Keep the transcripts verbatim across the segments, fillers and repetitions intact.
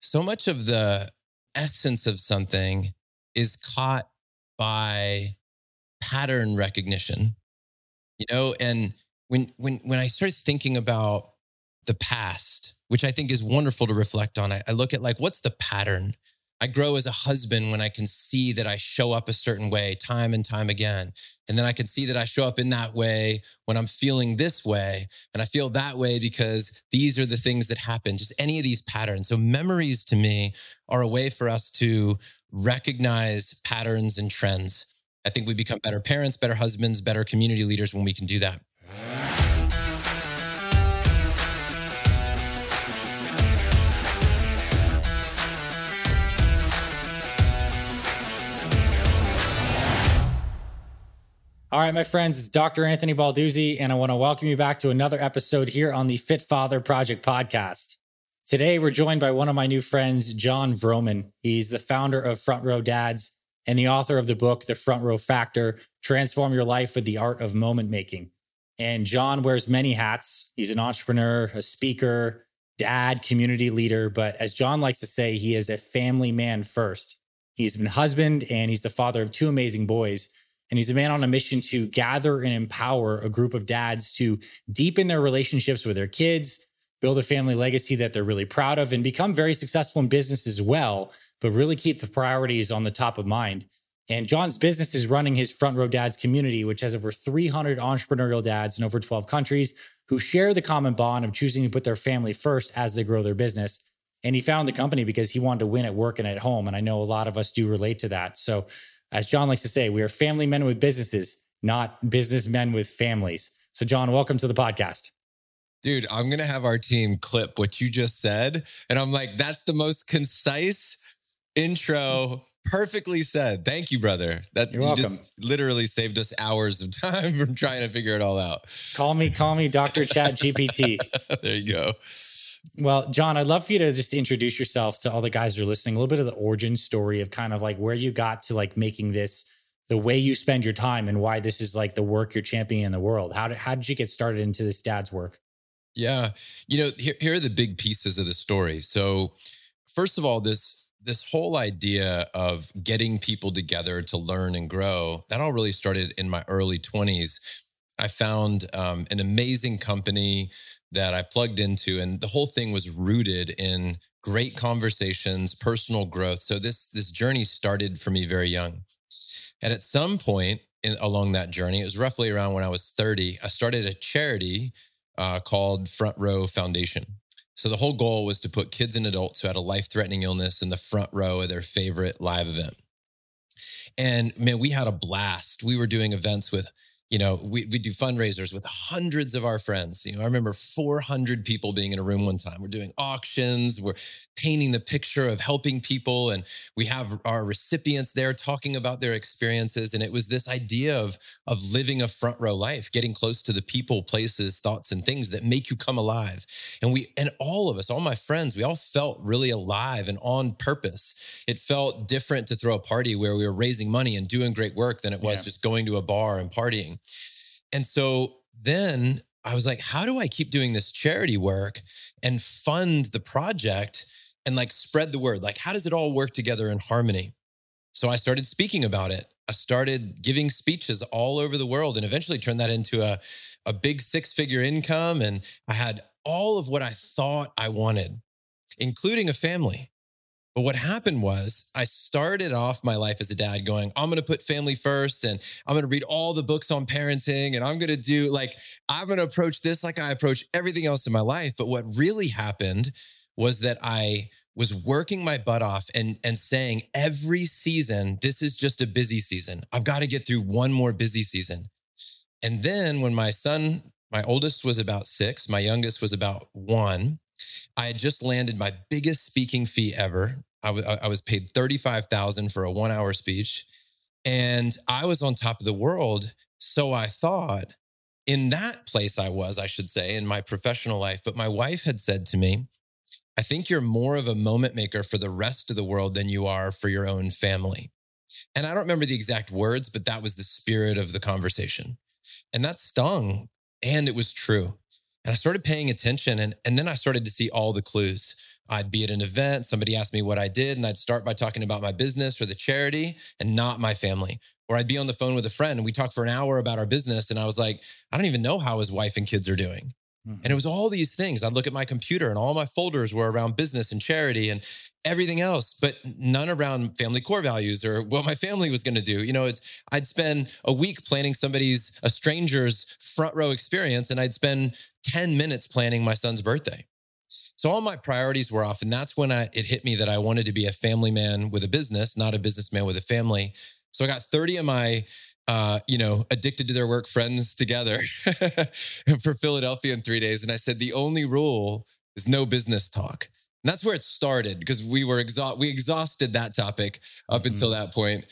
so much of the essence of something is caught by pattern recognition, you know? And when, when, when I started thinking about the past, which I think is wonderful to reflect on, I, I look at like, what's the pattern? I grow as a husband when I can see that I show up a certain way time and time again. And then I can see that I show up in that way when I'm feeling this way. And I feel that way because these are the things that happen, just any of these patterns. So memories to me are a way for us to recognize patterns and trends. I think we become better parents, better husbands, better community leaders when we can do that. All right, my friends, it's Doctor Anthony Balduzzi, and I want to welcome you back to another episode here on the Fit Father Project Podcast. Today, we're joined by one of my new friends, Jon Vroman. He's the founder of Front Row Dads and the author of the book, The Front Row Factor: Transform Your Life with the Art of Moment Making. And Jon wears many hats. He's an entrepreneur, a speaker, dad, community leader. But as Jon likes to say, he is a family man first. He's been husband, and he's the father of two amazing boys. And he's a man on a mission to gather and empower a group of dads to deepen their relationships with their kids, build a family legacy that they're really proud of, and become very successful in business as well, but really keep the priorities on the top of mind. And Jon's business is running his Front Row Dads community, which has over three hundred entrepreneurial dads in over twelve countries who share the common bond of choosing to put their family first as they grow their business. And he founded the company because he wanted to win at work and at home. And I know a lot of us do relate to that. So as Jon likes to say, we are family men with businesses, not businessmen with families. So Jon, welcome to the podcast. Dude, I'm going to have our team clip what you just said. And I'm like, that's the most concise intro, perfectly said. Thank you, brother. That You're you welcome. Just literally saved us hours of time from trying to figure it all out. Call me, call me Doctor Chat G P T. There you go. Well, Jon, I'd love for you to just introduce yourself to all the guys who are listening, a little bit of the origin story of kind of like where you got to like making this the way you spend your time and why this is like the work you're championing in the world. How did, how did you get started into this dad's work? Yeah. You know, here, here are the big pieces of the story. So first of all, this this whole idea of getting people together to learn and grow, that all really started in my early twenties. I found um, an amazing company that I plugged into, and the whole thing was rooted in great conversations, personal growth. So this this journey started for me very young. And at some point in, along that journey, it was roughly around when I was thirty, I started a charity uh, called Front Row Foundation. So the whole goal was to put kids and adults who had a life-threatening illness in the front row of their favorite live event. And man, we had a blast. We were doing events with You know, we we do fundraisers with hundreds of our friends. You know, I remember four hundred people being in a room one time. We're doing auctions. We're painting the picture of helping people. And we have our recipients there talking about their experiences. And it was this idea of, of living a front row life, getting close to the people, places, thoughts, and things that make you come alive. And we, and all of us, all my friends, we all felt really alive and on purpose. It felt different to throw a party where we were raising money and doing great work than it was yeah. just going to a bar and partying. And so then I was like, how do I keep doing this charity work and fund the project and like spread the word? Like, how does it all work together in harmony? So I started speaking about it. I started giving speeches all over the world and eventually turned that into a, a big six-figure income. And I had all of what I thought I wanted, including a family. But what happened was I started off my life as a dad going, I'm going to put family first and I'm going to read all the books on parenting and I'm going to do like, I'm going to approach this like I approach everything else in my life. But what really happened was that I was working my butt off and, and saying every season, this is just a busy season. I've got to get through one more busy season. And then when my son, my oldest was about six, my youngest was about one, I had just landed my biggest speaking fee ever. I, w- I was paid thirty-five thousand dollars for a one-hour speech, and I was on top of the world, so I thought. In that place I was, I should say, in my professional life. But my wife had said to me, I think you're more of a moment maker for the rest of the world than you are for your own family. And I don't remember the exact words, but that was the spirit of the conversation. And that stung, and it was true. And I started paying attention, and, and then I started to see all the clues. I'd be at an event, somebody asked me what I did, and I'd start by talking about my business or the charity and not my family. Or I'd be on the phone with a friend and we talked for an hour about our business. And I was like, I don't even know how his wife and kids are doing. Mm-hmm. And it was all these things. I'd look at my computer and all my folders were around business and charity and everything else, but none around family core values or what my family was going to do. You know, it's I'd spend a week planning somebody's, a stranger's front row experience, and I'd spend ten minutes planning my son's birthday. So all my priorities were off. And that's when I, it hit me that I wanted to be a family man with a business, not a businessman with a family. So I got thirty of my, uh, you know, addicted to their work friends together for Philadelphia in three days. And I said, the only rule is no business talk. And that's where it started, because we were exhausted. We exhausted that topic up mm-hmm. until that point.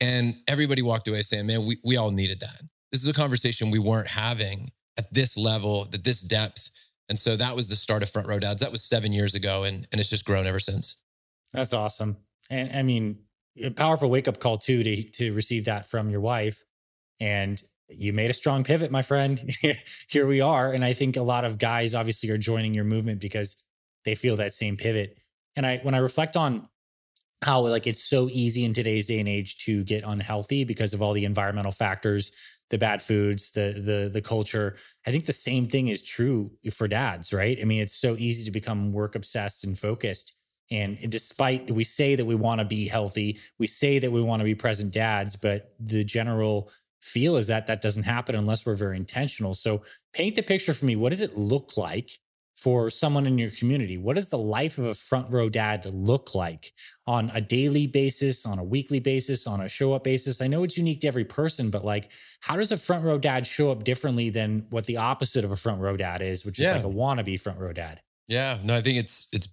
And everybody walked away saying, man, we, we all needed that. This is a conversation we weren't having at this level, at this depth. And so that was the start of Front Row Dads. That was seven years ago. And, and it's just grown ever since. That's awesome. And I mean, a powerful wake-up call too, to, to receive that from your wife. And you made a strong pivot, my friend. Here we are. And I think a lot of guys obviously are joining your movement because they feel that same pivot. And I, when I reflect on how like it's so easy in today's day and age to get unhealthy because of all the environmental factors, the bad foods, the, the, the culture, I think the same thing is true for dads, right? I mean, it's so easy to become work obsessed and focused. And despite we say that we want to be healthy, we say that we want to be present dads, but the general feel is that that doesn't happen unless we're very intentional. So paint the picture for me. What does it look like for someone in your community? What does the life of a front row dad look like on a daily basis, on a weekly basis, on a show up basis? I know it's unique to every person, but like, how does a front row dad show up differently than what the opposite of a front row dad is, which is yeah. like a wannabe front row dad? Yeah, no, I think it's, it's,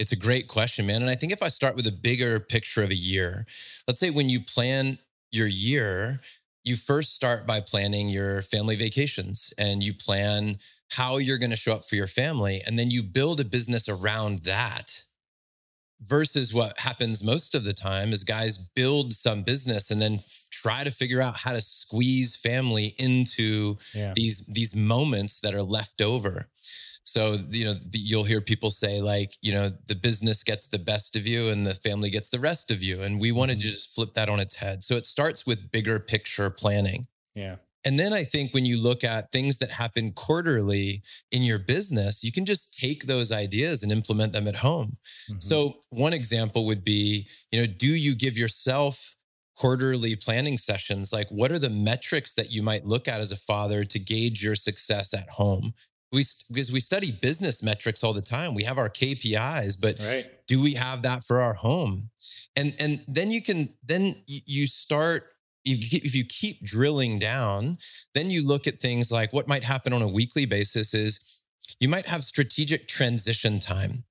It's a great question, man. And I think if I start with a bigger picture of a year, let's say when you plan your year, you first start by planning your family vacations and you plan how you're going to show up for your family. And then you build a business around that versus what happens most of the time is guys build some business and then f- try to figure out how to squeeze family into yeah. these, these moments that are left over. So, you know, you'll hear people say like, you know, the business gets the best of you and the family gets the rest of you. And we want to just flip that on its head. So it starts with bigger picture planning. Yeah. And then I think when you look at things that happen quarterly in your business, you can just take those ideas and implement them at home. Mm-hmm. So one example would be, you know, do you give yourself quarterly planning sessions? Like what are the metrics that you might look at as a father to gauge your success at home? We, because we study business metrics all the time. We have our K P Is, but right. do we have that for our home? And and then you can, then you start, you keep, if you keep drilling down, then you look at things like what might happen on a weekly basis is you might have strategic transition time.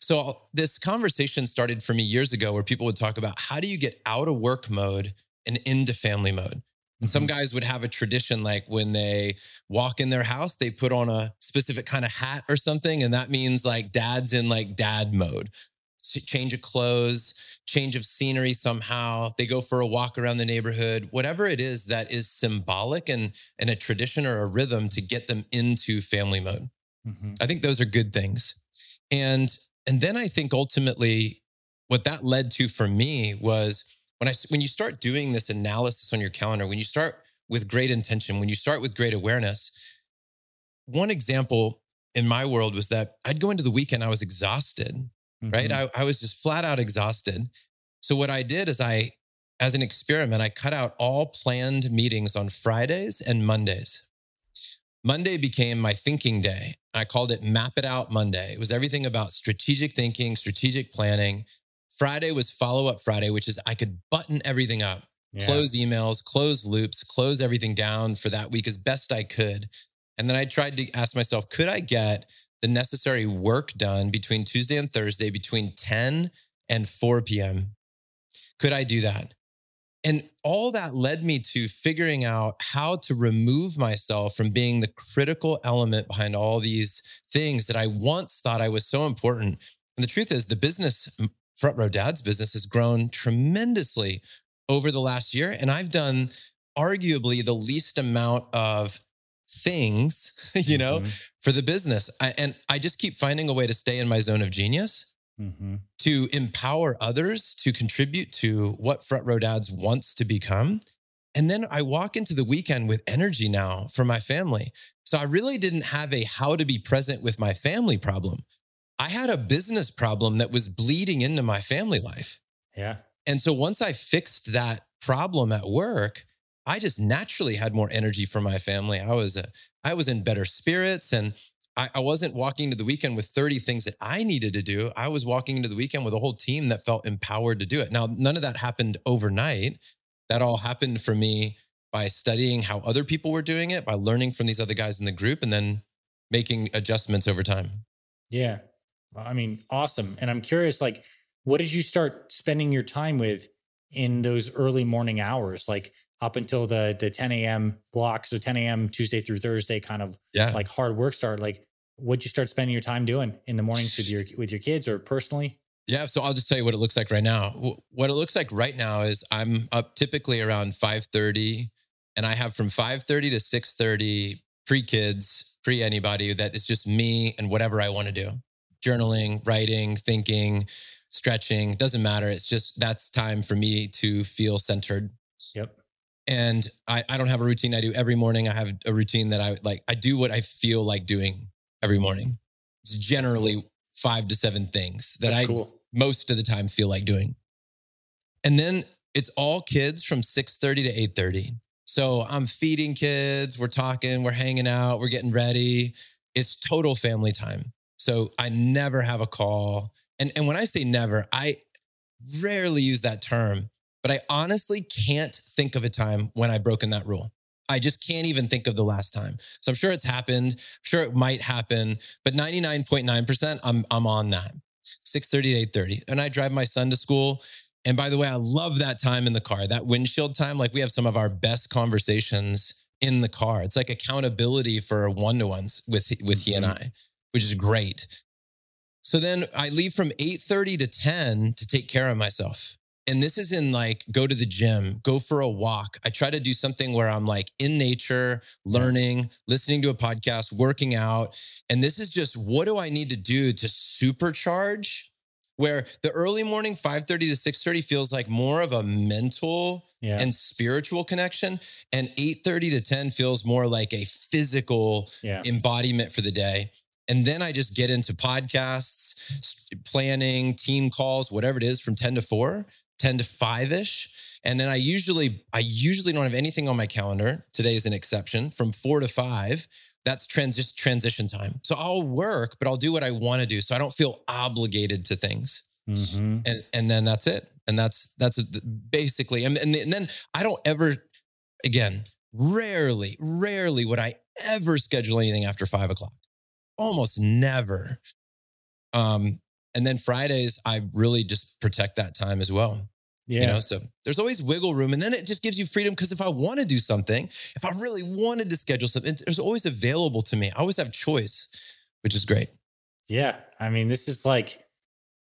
So this conversation started for me years ago where people would talk about how do you get out of work mode and into family mode? And some guys would have a tradition, like when they walk in their house, they put on a specific kind of hat or something. And that means like dad's in like dad mode, so change of clothes, change of scenery somehow. They go for a walk around the neighborhood, whatever it is that is symbolic and, and a tradition or a rhythm to get them into family mode. Mm-hmm. I think those are good things. And, and then I think ultimately what that led to for me was When I, when you start doing this analysis on your calendar, when you start with great intention, when you start with great awareness, one example in my world was that I'd go into the weekend, I was exhausted, mm-hmm. right? I, I was just flat out exhausted. So what I did is I, as an experiment, I cut out all planned meetings on Fridays and Mondays. Monday became my thinking day. I called it Map It Out Monday. It was everything about strategic thinking, strategic planning. Friday was follow-up Friday, which is I could button everything up, yeah. close emails, close loops, close everything down for that week as best I could. And then I tried to ask myself, could I get the necessary work done between Tuesday and Thursday between ten and four p.m.? Could I do that? And all that led me to figuring out how to remove myself from being the critical element behind all these things that I once thought I was so important. And the truth is the business... Front Row Dad's business has grown tremendously over the last year. And I've done arguably the least amount of things, you know, mm-hmm. for the business. I, and I just keep finding a way to stay in my zone of genius mm-hmm. to empower others to contribute to what Front Row Dads wants to become. And then I walk into the weekend with energy now for my family. So I really didn't have a how to be present with my family problem. I had a business problem that was bleeding into my family life. Yeah. And so once I fixed that problem at work, I just naturally had more energy for my family. I was a, I was in better spirits, and I, I wasn't walking into the weekend with thirty things that I needed to do. I was walking into the weekend with a whole team that felt empowered to do it. Now, none of that happened overnight. That all happened for me by studying how other people were doing it, by learning from these other guys in the group, and then making adjustments over time. Yeah. I mean, awesome. And I'm curious, like, what did you start spending your time with in those early morning hours? Like up until the the ten a.m. block, so ten a.m. Tuesday through Thursday kind of yeah. like hard work start. Like, what'd you start spending your time doing in the mornings with your with your kids or personally? Yeah. So I'll just tell you what it looks like right now. What it looks like right now is I'm up typically around five thirty, and I have from five thirty to six thirty pre-kids, pre-anybody, that is just me and whatever I want to do. Journaling, writing, thinking, stretching, doesn't matter. It's just, that's time for me to feel centered. Yep. And I, I don't have a routine I do every morning. I have a routine that I like, I do what I feel like doing every morning. It's generally five to seven things that That's I cool. most of the time feel like doing. And then it's all kids from six thirty to eight thirty. So I'm feeding kids, we're talking, we're hanging out, we're getting ready. It's total family time. So I never have a call. And, and when I say never, I rarely use that term, but I honestly can't think of a time when I've broken that rule. I just can't even think of the last time. So I'm sure it's happened. I'm sure it might happen, but ninety-nine point nine percent, I'm I'm on that. six thirty to eight thirty. And I drive my son to school. And by the way, I love that time in the car, that windshield time. Like, we have some of our best conversations in the car. It's like accountability for one-to-ones with, with he and I, which is great. So then I leave from eight thirty to ten to take care of myself. And this is in like, go to the gym, go for a walk. I try to do something where I'm like in nature, learning, listening to a podcast, working out. And this is just, what do I need to do to supercharge? Where the early morning, five thirty to six thirty, feels like more of a mental yeah. and spiritual connection. And eight thirty to ten feels more like a physical yeah. embodiment for the day. And then I just get into podcasts, planning, team calls, whatever it is, from ten to four. ten to five-ish. And then I usually, I usually don't have anything on my calendar. Today is an exception. From four to five, that's trans- just transition time. So I'll work, but I'll do what I want to do. So I don't feel obligated to things. Mm-hmm. And and then that's it. And that's, that's basically, and, and then I don't ever, again, rarely, rarely would I ever schedule anything after five o'clock. Almost never. Um, And then Fridays, I really just protect that time as well. Yeah. You know, so there's always wiggle room. And then it just gives you freedom, because if I want to do something, if I really wanted to schedule something, it's always available to me. I always have choice, which is great. Yeah. I mean, this is like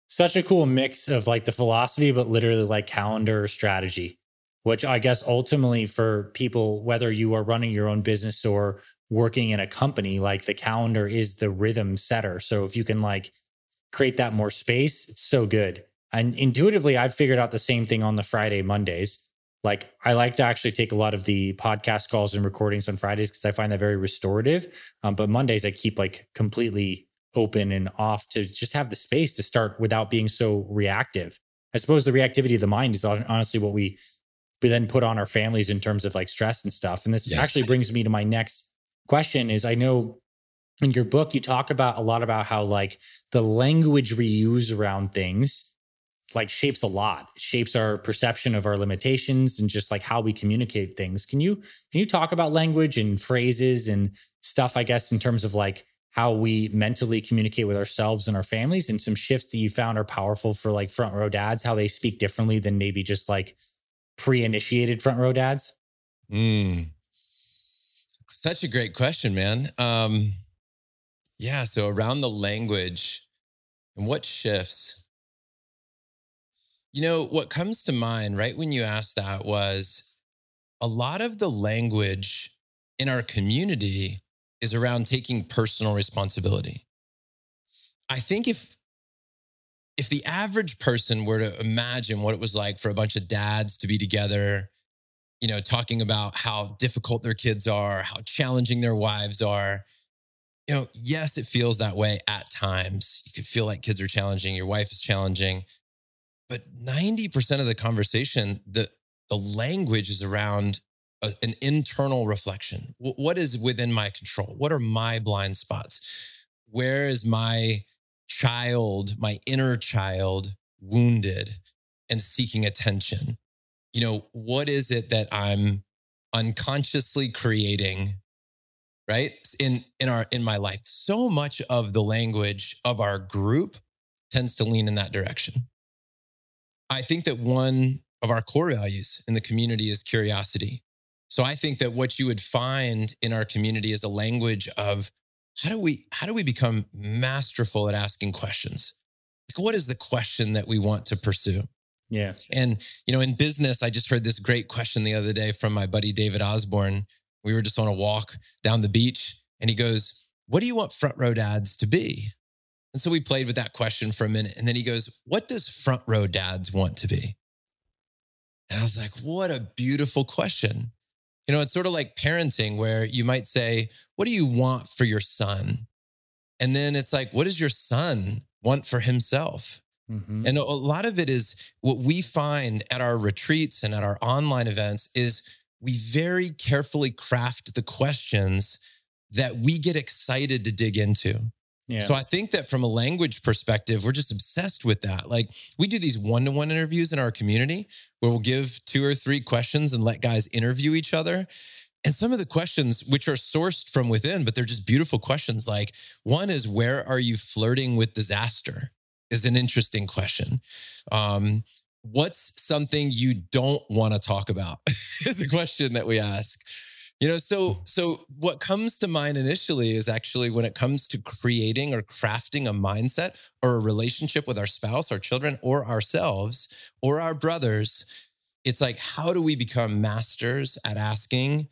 such a cool mix of like the philosophy, but literally like calendar strategy, which I guess ultimately for people, whether you are running your own business or working in a company, like the calendar is the rhythm setter. So if you can like create that more space, it's so good. And intuitively, I've figured out the same thing on the Friday, Mondays. Like, I like to actually take a lot of the podcast calls and recordings on Fridays because I find that very restorative. Um, but Mondays, I keep like completely open and off to just have the space to start without being so reactive. I suppose the reactivity of the mind is honestly what we, we then put on our families in terms of like stress and stuff. And this yes. actually brings me to my next question is, I know in your book, you talk about a lot about how like the language we use around things like shapes a lot. It shapes our perception of our limitations and just like how we communicate things. Can you, can you talk about language and phrases and stuff, I guess, in terms of like how we mentally communicate with ourselves and our families, and some shifts that you found are powerful for like Front Row Dads, how they speak differently than maybe just like pre-initiated Front Row Dads? Mm. Such a great question, man. Um, Yeah. So around the language and what shifts, you know, what comes to mind right when you asked that was a lot of the language in our community is around taking personal responsibility. I think if if the average person were to imagine what it was like for a bunch of dads to be together, you know, talking about how difficult their kids are, how challenging their wives are, you know, yes, it feels that way at times. You could feel like kids are challenging, your wife is challenging, but ninety percent of the conversation, the the language is around a, an internal reflection. W- what is within my control? What are my blind spots? Where is my child, my inner child, wounded and seeking attention? You know, what is it that I'm unconsciously creating, right? In in our in my life, so much of the language of our group tends to lean in that direction. I think that one of our core values in the community is curiosity. So I think that what you would find in our community is a language of how do we how do we become masterful at asking questions? Like, what is the question that we want to pursue? Yeah. And, you know, in business, I just heard this great question the other day from my buddy, David Osborne. We were just on a walk down the beach and he goes, "What do you want front row dads to be?" And so we played with that question for a minute. And then he goes, "What does front row dads want to be?" And I was like, what a beautiful question. You know, it's sort of like parenting where you might say, what do you want for your son? And then it's like, what does your son want for himself? Mm-hmm. And a lot of it is what we find at our retreats and at our online events is we very carefully craft the questions that we get excited to dig into. Yeah. So I think that from a language perspective, we're just obsessed with that. Like we do these one-to-one interviews in our community where we'll give two or three questions and let guys interview each other. And some of the questions which are sourced from within, but they're just beautiful questions. Like one is, where are you flirting with disaster? Is an interesting question. Um, what's something you don't want to talk about is a question that we ask. You know, so so what comes to mind initially is actually when it comes to creating or crafting a mindset or a relationship with our spouse, our children, or ourselves, or our brothers, it's like, how do we become masters at asking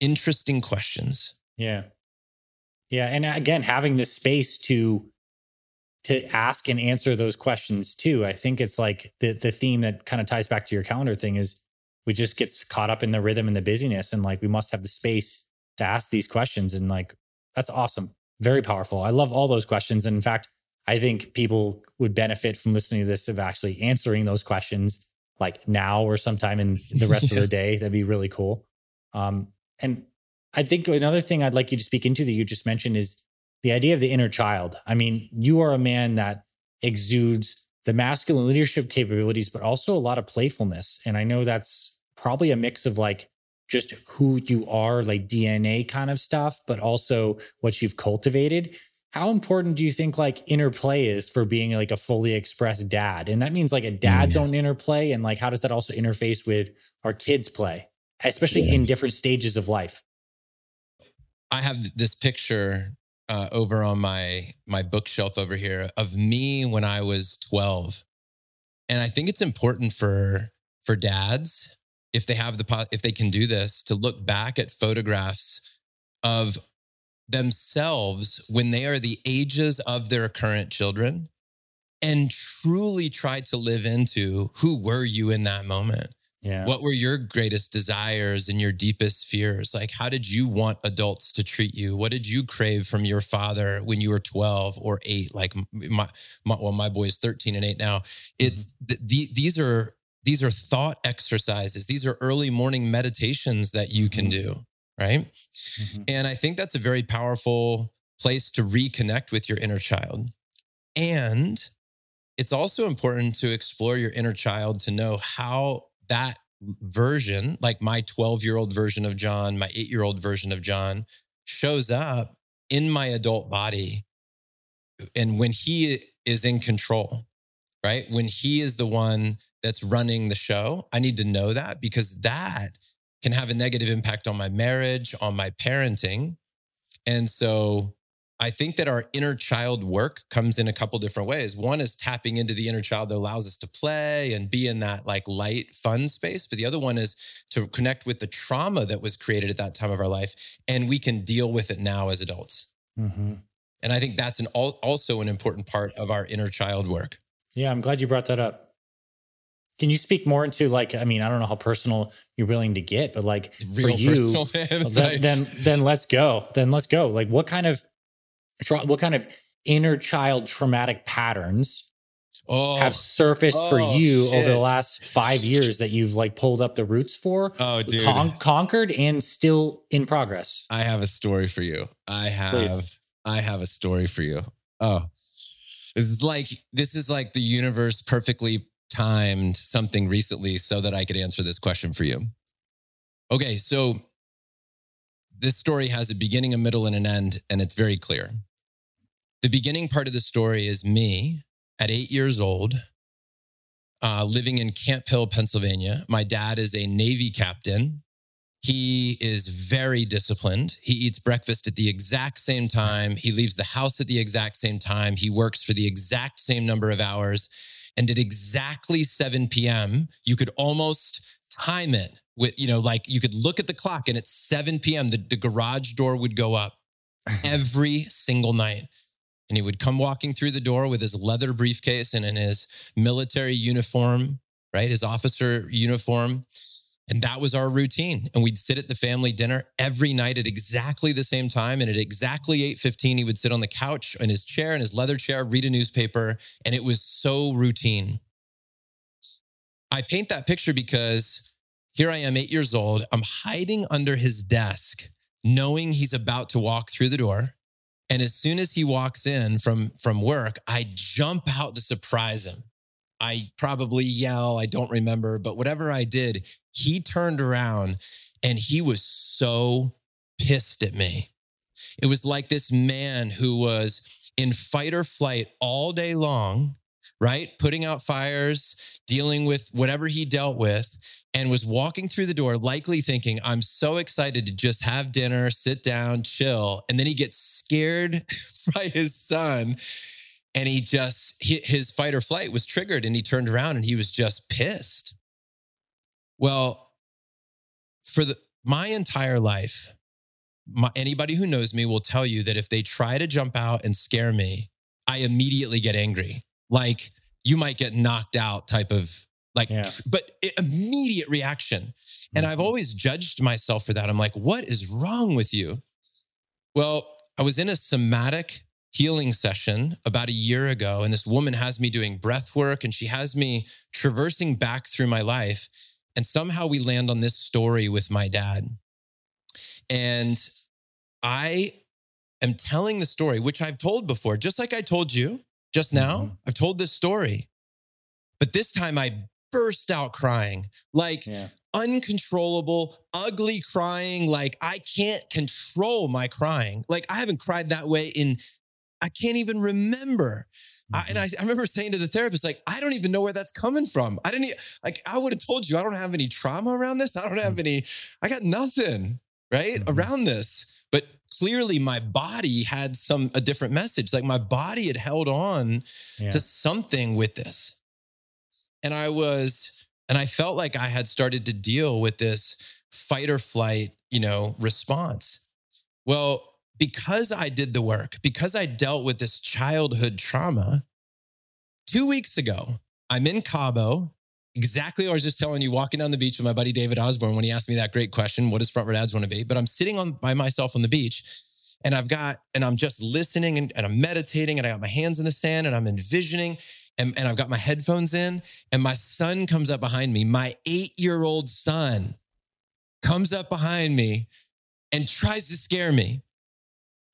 interesting questions? Yeah. Yeah. And again, having this space to to ask and answer those questions too. I think it's like the the theme that kind of ties back to your calendar thing is we just get caught up in the rhythm and the busyness. And like, we must have the space to ask these questions. And like, that's awesome. Very powerful. I love all those questions. And in fact, I think people would benefit from listening to this of actually answering those questions like now or sometime in the rest yeah. of the day. That'd be really cool. Um, and I think another thing I'd like you to speak into that you just mentioned is the idea of the inner child. I mean, you are a man that exudes the masculine leadership capabilities, but also a lot of playfulness. And I know that's probably a mix of like just who you are, like D N A kind of stuff, but also what you've cultivated. How important do you think like interplay is for being like a fully expressed dad? And that means like a dad's mm. own interplay. And like, how does that also interface with our kids' play, especially yeah. in different stages of life? I have this picture Uh, over on my my bookshelf over here of me when I was twelve, and I think it's important for for dads, if they have the if they can do this, to look back at photographs of themselves when they are the ages of their current children, and truly try to live into who were you in that moment. Yeah. What were your greatest desires and your deepest fears? Like, how did you want adults to treat you? What did you crave from your father when you were twelve or eight? Like, my, my well, my boy is thirteen and eight now. It's mm-hmm. th- the, these are these are thought exercises. These are early morning meditations that you can mm-hmm. do, right? Mm-hmm. And I think that's a very powerful place to reconnect with your inner child. And it's also important to explore your inner child to know how that version, like my twelve-year-old version of John, my eight-year-old version of John, shows up in my adult body. And when he is in control, right? When he is the one that's running the show, I need to know that, because that can have a negative impact on my marriage, on my parenting. And so I think that our inner child work comes in a couple different ways. One is tapping into the inner child that allows us to play and be in that like light, fun space. But the other one is to connect with the trauma that was created at that time of our life, and we can deal with it now as adults. Mm-hmm. And I think that's an, also an important part of our inner child work. Yeah, I'm glad you brought that up. Can you speak more into, like, I mean, I don't know how personal you're willing to get, but like Real for you, well, then, then then let's go. Then let's go. Like, what kind of what kind of inner child traumatic patterns oh, have surfaced oh, for you shit. over the last five years that you've like pulled up the roots for, oh, dude. Con- conquered, and still in progress? I have a story for you. I have, Please. I have a story for you. Oh, this is like this is like the universe perfectly timed something recently so that I could answer this question for you. Okay, so this story has a beginning, a middle, and an end, and it's very clear. The beginning part of the story is me at eight years old, uh, living in Camp Hill, Pennsylvania. My dad is a Navy captain. He is very disciplined. He eats breakfast at the exact same time. He leaves the house at the exact same time. He works for the exact same number of hours. And at exactly seven p.m., you could almost time it with, you know, like you could look at the clock and at seven p.m., the, the garage door would go up every single night. And he would come walking through the door with his leather briefcase and in his military uniform, right? His officer uniform. And that was our routine. And we'd sit at the family dinner every night at exactly the same time. And at exactly eight fifteen, he would sit on the couch in his chair, in his leather chair, read a newspaper. And it was so routine. I paint that picture because here I am, eight years old. I'm hiding under his desk, knowing he's about to walk through the door. And as soon as he walks in from, from work, I jump out to surprise him. I probably yell, I don't remember, but whatever I did, he turned around and he was so pissed at me. It was like this man who was in fight or flight all day long, right? Putting out fires, dealing with whatever he dealt with, and was walking through the door, likely thinking, I'm so excited to just have dinner, sit down, chill. And then he gets scared by his son. And he just, his fight or flight was triggered and he turned around and he was just pissed. Well, for the, my entire life, my, anybody who knows me will tell you that if they try to jump out and scare me, I immediately get angry. Like you might get knocked out type of like, yeah. tr- but it, immediate reaction. And mm-hmm. I've always judged myself for that. I'm like, what is wrong with you? Well, I was in a somatic healing session about a year ago. And this woman has me doing breath work and she has me traversing back through my life. And somehow we land on this story with my dad. And I am telling the story, which I've told before, just like I told you just now, mm-hmm. I've told this story, but this time I burst out crying, like yeah. uncontrollable, ugly crying. Like I can't control my crying. Like I haven't cried that way in I can't even remember. Mm-hmm. I, and I, I remember saying to the therapist, like, I don't even know where that's coming from. I didn't even, like, I would have told you, I don't have any trauma around this. I don't have mm-hmm. any, I got nothing, right? Mm-hmm. Around this. But clearly my body had some, a different message. Like my body had held on yeah. to something with this. And I was, and I felt like I had started to deal with this fight or flight, you know, response. Well, because I did the work, because I dealt with this childhood trauma, two weeks ago, I'm in Cabo, exactly what I was just telling you, walking down the beach with my buddy David Osborne when he asked me that great question, what does Front Row Dads want to be? But I'm sitting on by myself on the beach and I've got, and I'm just listening and, and I'm meditating and I got my hands in the sand and I'm envisioning and, and I've got my headphones in and my son comes up behind me. My eight-year-old son comes up behind me and tries to scare me.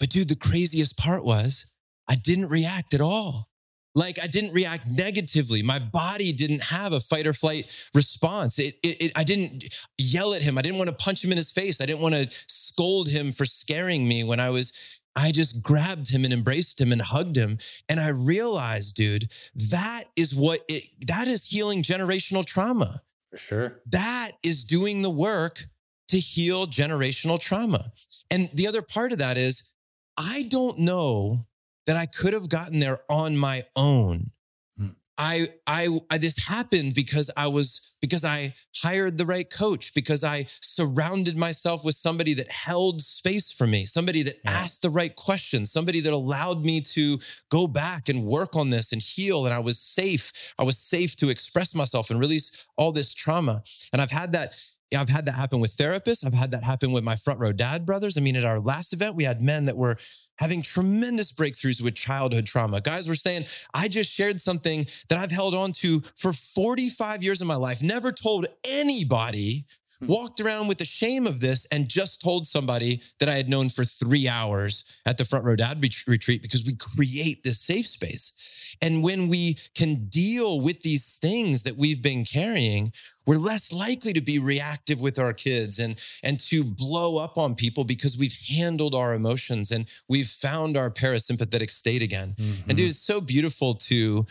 But dude, the craziest part was I didn't react at all. Like I didn't react negatively. My body didn't have a fight or flight response. It, it, it, I didn't yell at him. I didn't want to punch him in his face. I didn't want to scold him for scaring me when I was, I just grabbed him and embraced him and hugged him. And I realized, dude, that is what it, that is healing generational trauma. For sure. That is doing the work to heal generational trauma. And the other part of that is, I don't know that I could have gotten there on my own. I, I, I, this happened because I was, because I hired the right coach, because I surrounded myself with somebody that held space for me, somebody that yeah. asked the right questions, somebody that allowed me to go back and work on this and heal. And I was safe. I was safe to express myself and release all this trauma. And I've had that. I've had that happen with therapists. I've had that happen with my Front Row Dad brothers. I mean, at our last event, we had men that were having tremendous breakthroughs with childhood trauma. Guys were saying, I just shared something that I've held on to for forty-five years of my life, never told anybody, hmm. walked around with the shame of this, and just told somebody that I had known for three hours at the Front Row Dad retreat, because we create this safe space. And when we can deal with these things that we've been carrying, we're less likely to be reactive with our kids and, and to blow up on people, because we've handled our emotions and we've found our parasympathetic state again. Mm-hmm. And dude, it's so beautiful to,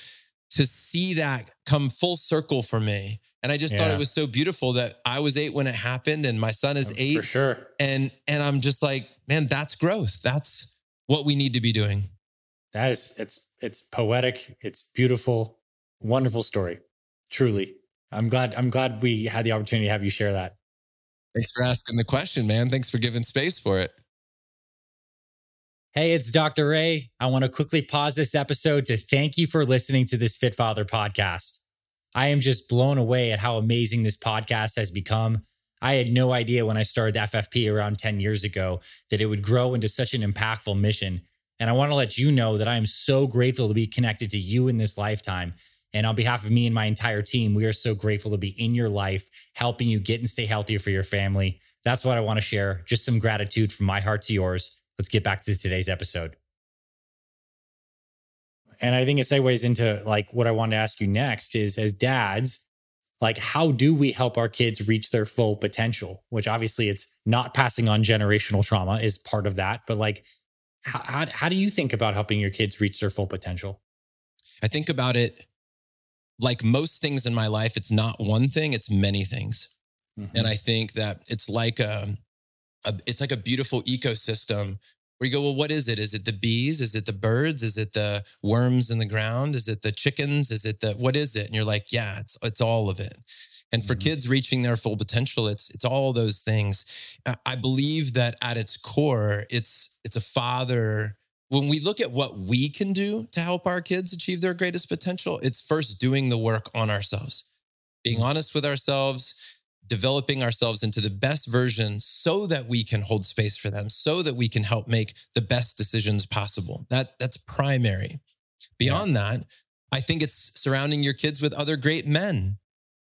to see that come full circle for me. And I just yeah. thought it was so beautiful that I was eight when it happened and my son is eight. For sure. And, and I'm just like, man, that's growth. That's what we need to be doing. That is, it's, it's poetic. It's beautiful, wonderful story. Truly. I'm glad I'm glad we had the opportunity to have you share that. Thanks for asking the question, man. Thanks for giving space for it. Hey, it's Doctor Ray. I want to quickly pause this episode to thank you for listening to this Fit Father podcast. I am just blown away at how amazing this podcast has become. I had no idea when I started the F F P around ten years ago that it would grow into such an impactful mission. And I want to let you know that I am so grateful to be connected to you in this lifetime. And on behalf of me and my entire team, we are so grateful to be in your life, helping you get and stay healthier for your family. That's what I want to share. Just some gratitude from my heart to yours. Let's get back to today's episode. And I think it segues into like what I want to ask you next is, as dads, like, how do we help our kids reach their full potential? Which obviously it's not passing on generational trauma is part of that. But like, how, how, how do you think about helping your kids reach their full potential? I think about it. Like most things in my life, it's not one thing, it's many things. Mm-hmm. And I think that it's like a, a, it's like a beautiful ecosystem where you go, well, what is it? Is it the bees? Is it the birds? Is it the worms in the ground? Is it the chickens? Is it the, what is it? And you're like, yeah, it's it's all of it. And for mm-hmm. kids reaching their full potential, it's it's all those things. I believe that at its core, it's it's a father. When we look at what we can do to help our kids achieve their greatest potential, it's first doing the work on ourselves, being honest with ourselves, developing ourselves into the best version so that we can hold space for them, so that we can help make the best decisions possible. That, that's primary. Beyond yeah. that, I think it's surrounding your kids with other great men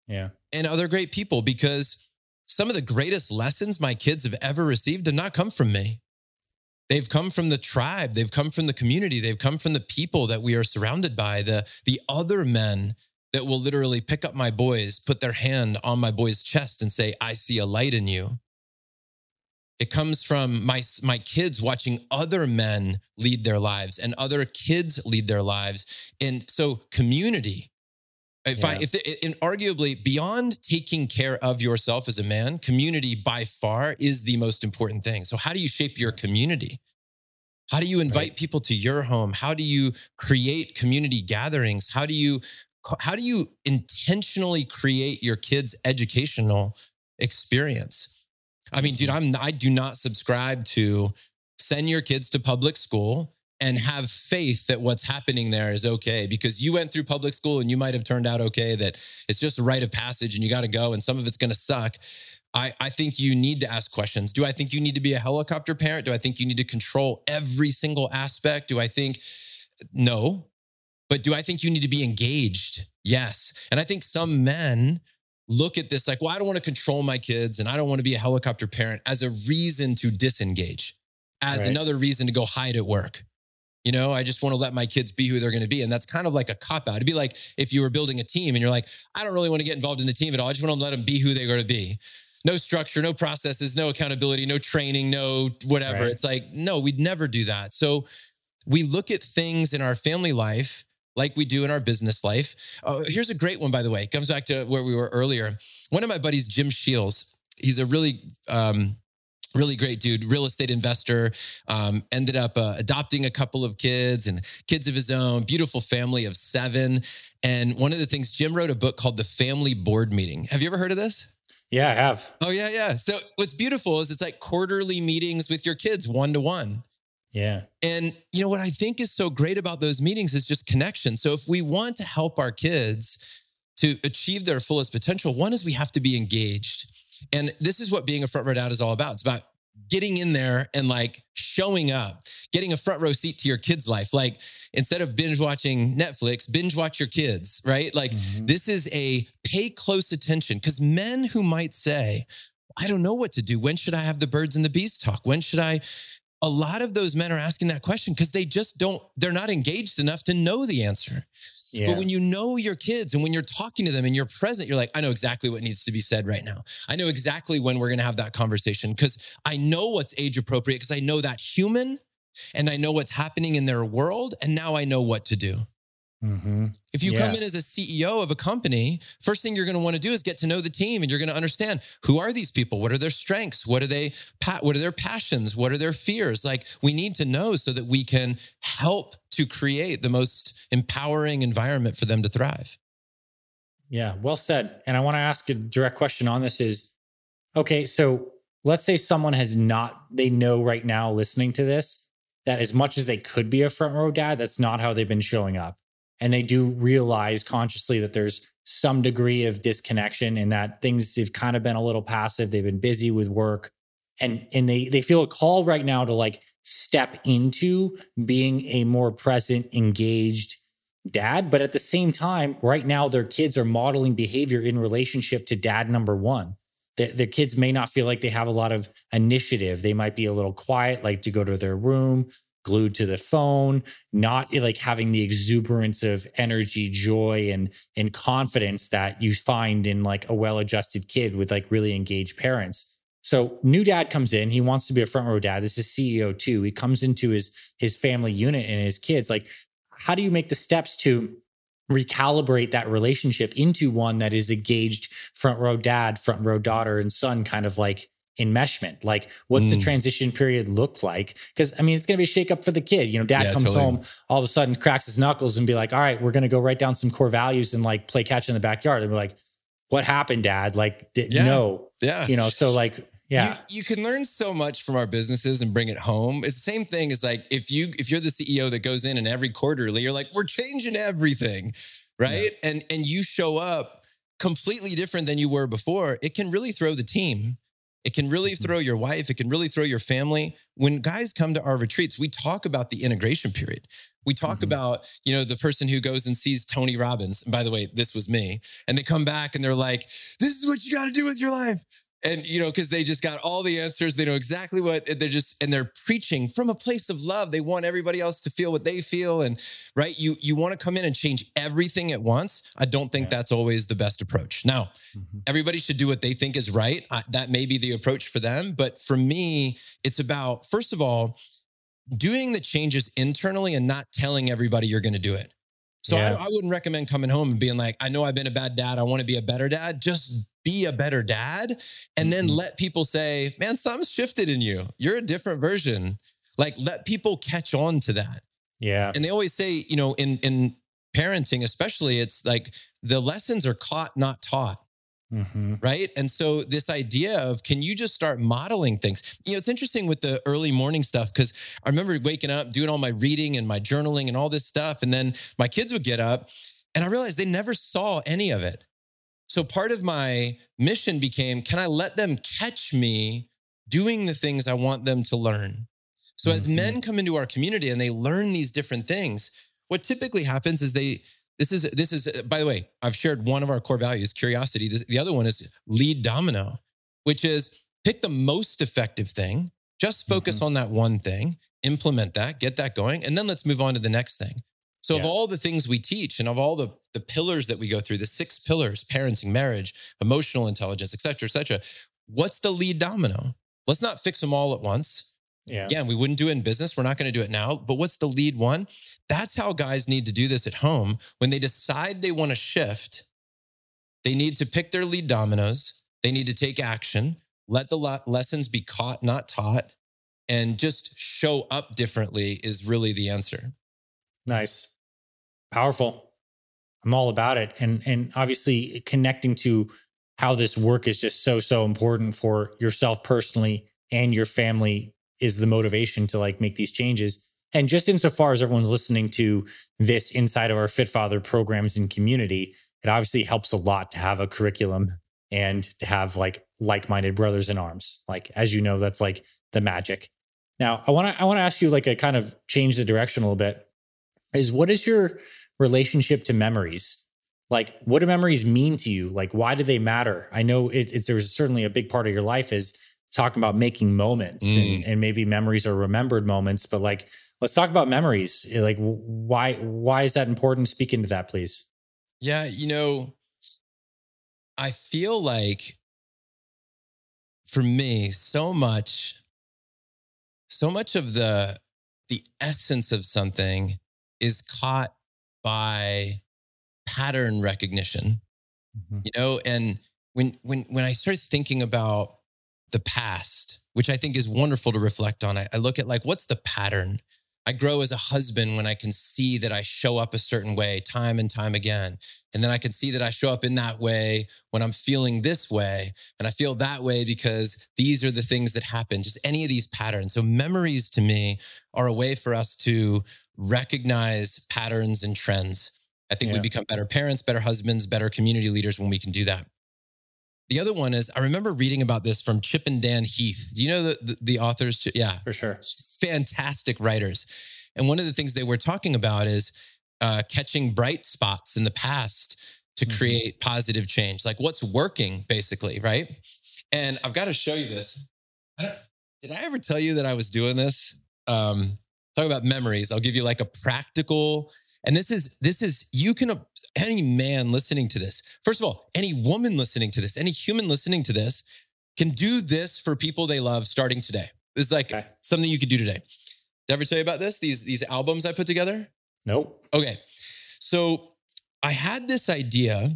yeah, and other great people, because some of the greatest lessons my kids have ever received did not come from me. They've come from the tribe. They've come from the community. They've come from the people that we are surrounded by, the, the other men that will literally pick up my boys, put their hand on my boy's chest and say, I see a light in you. It comes from my, my kids watching other men lead their lives and other kids lead their lives. And so community, if yeah. I, if the, and arguably beyond taking care of yourself as a man, community by far is the most important thing. So how do you shape your community? How do you invite right. people to your home? How do you create community gatherings? How do you, how do you intentionally create your kids' educational experience? I mean, dude, I'm, I do not subscribe to send your kids to public school and have faith that what's happening there is okay, because you went through public school and you might have turned out okay, that it's just a rite of passage and you got to go and some of it's going to suck. I, I think you need to ask questions. Do I think you need to be a helicopter parent? Do I think you need to control every single aspect? Do I think, no, but do I think you need to be engaged? Yes. And I think some men look at this like, well, I don't want to control my kids and I don't want to be a helicopter parent as a reason to disengage, as right. another reason to go hide at work. You know, I just want to let my kids be who they're going to be. And that's kind of like a cop-out. It'd be like if you were building a team and you're like, I don't really want to get involved in the team at all. I just want to let them be who they're going to be. No structure, no processes, no accountability, no training, no whatever. Right. It's like, no, we'd never do that. So we look at things in our family life like we do in our business life. Uh, here's a great one, by the way. It comes back to where we were earlier. One of my buddies, Jim Shields, he's a really um, Really great dude, real estate investor, um, ended up uh, adopting a couple of kids and kids of his own, beautiful family of seven. And one of the things, Jim wrote a book called The Family Board Meeting. Have you ever heard of this? Yeah, I have. Oh, yeah, yeah. So what's beautiful is it's like quarterly meetings with your kids, one-to-one. Yeah. And you know what I think is so great about those meetings is just connection. So if we want to help our kids to achieve their fullest potential, one is we have to be engaged. And this is what being a front row dad is all about. It's about getting in there and like showing up, getting a front row seat to your kids' life. Like instead of binge watching Netflix, binge watch your kids, right? Like mm-hmm. This is a pay close attention, because men who might say, I don't know what to do. When should I have the birds and the bees talk? When should I? A lot of those men are asking that question because they just don't, they're not engaged enough to know the answer. Yeah. But when you know your kids and when you're talking to them and you're present, you're like, I know exactly what needs to be said right now. I know exactly when we're going to have that conversation because I know what's age appropriate because I know that human and I know what's happening in their world. And now I know what to do. Mm-hmm. If you yeah. come in as a C E O of a company, first thing you're going to want to do is get to know the team, and you're going to understand who are these people? What are their strengths? What are they? What are their passions? What are their fears? Like we need to know so that we can help to create the most empowering environment for them to thrive. Yeah, well said. And I want to ask a direct question on this is, okay, so let's say someone has not, they know right now listening to this, that as much as they could be a front row dad, that's not how they've been showing up. And they do realize consciously that there's some degree of disconnection and that things have kind of been a little passive. They've been busy with work and, and they, they feel a call right now to like step into being a more present, engaged dad. But at the same time, right now, their kids are modeling behavior in relationship to dad number one. The, their kids may not feel like they have a lot of initiative. They might be a little quiet, like to go to their room, glued to the phone, not like having the exuberance of energy, joy, and, and confidence that you find in like a well-adjusted kid with like really engaged parents. So new dad comes in, he wants to be a front row dad. This is C E O too. He comes into his, his family unit and his kids. Like, how do you make the steps to recalibrate that relationship into one that is engaged front row dad, front row daughter and son kind of like enmeshment? Like what's mm. the transition period look like? Because I mean, it's going to be a shake up for the kid. You know, dad yeah, comes totally. home, all of a sudden cracks his knuckles and be like, all right, we're going to go write down some core values and like play catch in the backyard. And we're like, what happened, dad? Like, did, yeah. no, yeah. you know, so like, yeah, you, you can learn so much from our businesses and bring it home. It's the same thing as like, if you, if you're the C E O that goes in and every quarterly, you're like, we're changing everything. Right. Yeah. And, and you show up completely different than you were before. It can really throw the team. It can really throw your wife. It can really throw your family. When guys come to our retreats, we talk about the integration period. We talk mm-hmm. about, you know, the person who goes and sees Tony Robbins. And by the way, this was me. And they come back and they're like, this is what you got to do with your life. And, you know, because they just got all the answers. They know exactly what they're just, and they're preaching from a place of love. They want everybody else to feel what they feel. And, right, you you want to come in and change everything at once. I don't think yeah. that's always the best approach. Now, mm-hmm. everybody should do what they think is right. I, that may be the approach for them. But for me, it's about, first of all, doing the changes internally and not telling everybody you're going to do it. So yeah. I, I wouldn't recommend coming home and being like, I know I've been a bad dad. I want to be a better dad. Just be a better dad. And then mm-hmm. let people say, man, something's shifted in you. You're a different version. Like let people catch on to that. Yeah. And they always say, you know, in, in parenting, especially, it's like the lessons are caught, not taught. Mm-hmm. Right. And so this idea of, can you just start modeling things? You know, it's interesting with the early morning stuff, because I remember waking up, doing all my reading and my journaling and all this stuff. And then my kids would get up and I realized they never saw any of it. So part of my mission became, can I let them catch me doing the things I want them to learn? So mm-hmm. as men come into our community and they learn these different things, what typically happens is they This is, this is. by the way, I've shared one of our core values, curiosity. This, the other one is lead domino, which is pick the most effective thing, just focus mm-hmm. on that one thing, implement that, get that going, and then let's move on to the next thing. So yeah. of all the things we teach and of all the, the pillars that we go through, the six pillars, parenting, marriage, emotional intelligence, et cetera, et cetera, what's the lead domino? Let's not fix them all at once. Yeah. Again, we wouldn't do it in business. We're not going to do it now. But what's the lead one? That's how guys need to do this at home. When they decide they want to shift, they need to pick their lead dominoes. They need to take action, let the lo- lessons be caught, not taught, and just show up differently is really the answer. Nice. Powerful. I'm all about it. And, and obviously connecting to how this work is just so, so important for yourself personally and your family is the motivation to like make these changes. And just insofar as everyone's listening to this inside of our Fit Father programs and community, it obviously helps a lot to have a curriculum and to have like like-minded brothers in arms. Like, as you know, that's like the magic. Now, I want to I want to ask you like a kind of change the direction a little bit is what is your relationship to memories? Like, what do memories mean to you? Like, why do they matter? I know it, it's there's certainly a big part of your life is talking about making moments mm. and, and maybe memories are remembered moments, but like, let's talk about memories. Like, why why is that important? Speak into that, please. Yeah, you know, I feel like for me, so much, so much of the the essence of something is caught by pattern recognition. Mm-hmm. You know, and when when when I started thinking about the past, which I think is wonderful to reflect on, I, I look at like, what's the pattern? I grow as a husband when I can see that I show up a certain way time and time again. And then I can see that I show up in that way when I'm feeling this way. And I feel that way because these are the things that happen, just any of these patterns. So memories to me are a way for us to recognize patterns and trends. I think yeah. we become better parents, better husbands, better community leaders when we can do that. The other one is, I remember reading about this from Chip and Dan Heath. Do you know the, the, the authors? Yeah. For sure. Fantastic writers. And one of the things they were talking about is uh, catching bright spots in the past to mm-hmm. create positive change. Like what's working, basically, right? And I've got to show you this. I don't, did I ever tell you that I was doing this? Um, talk about memories. I'll give you like a practical... And this is, this is, you can, any man listening to this, first of all, any woman listening to this, any human listening to this can do this for people they love starting today. It's like okay. something you could do today. Did I ever tell you about this? These, these albums I put together? Nope. Okay. So I had this idea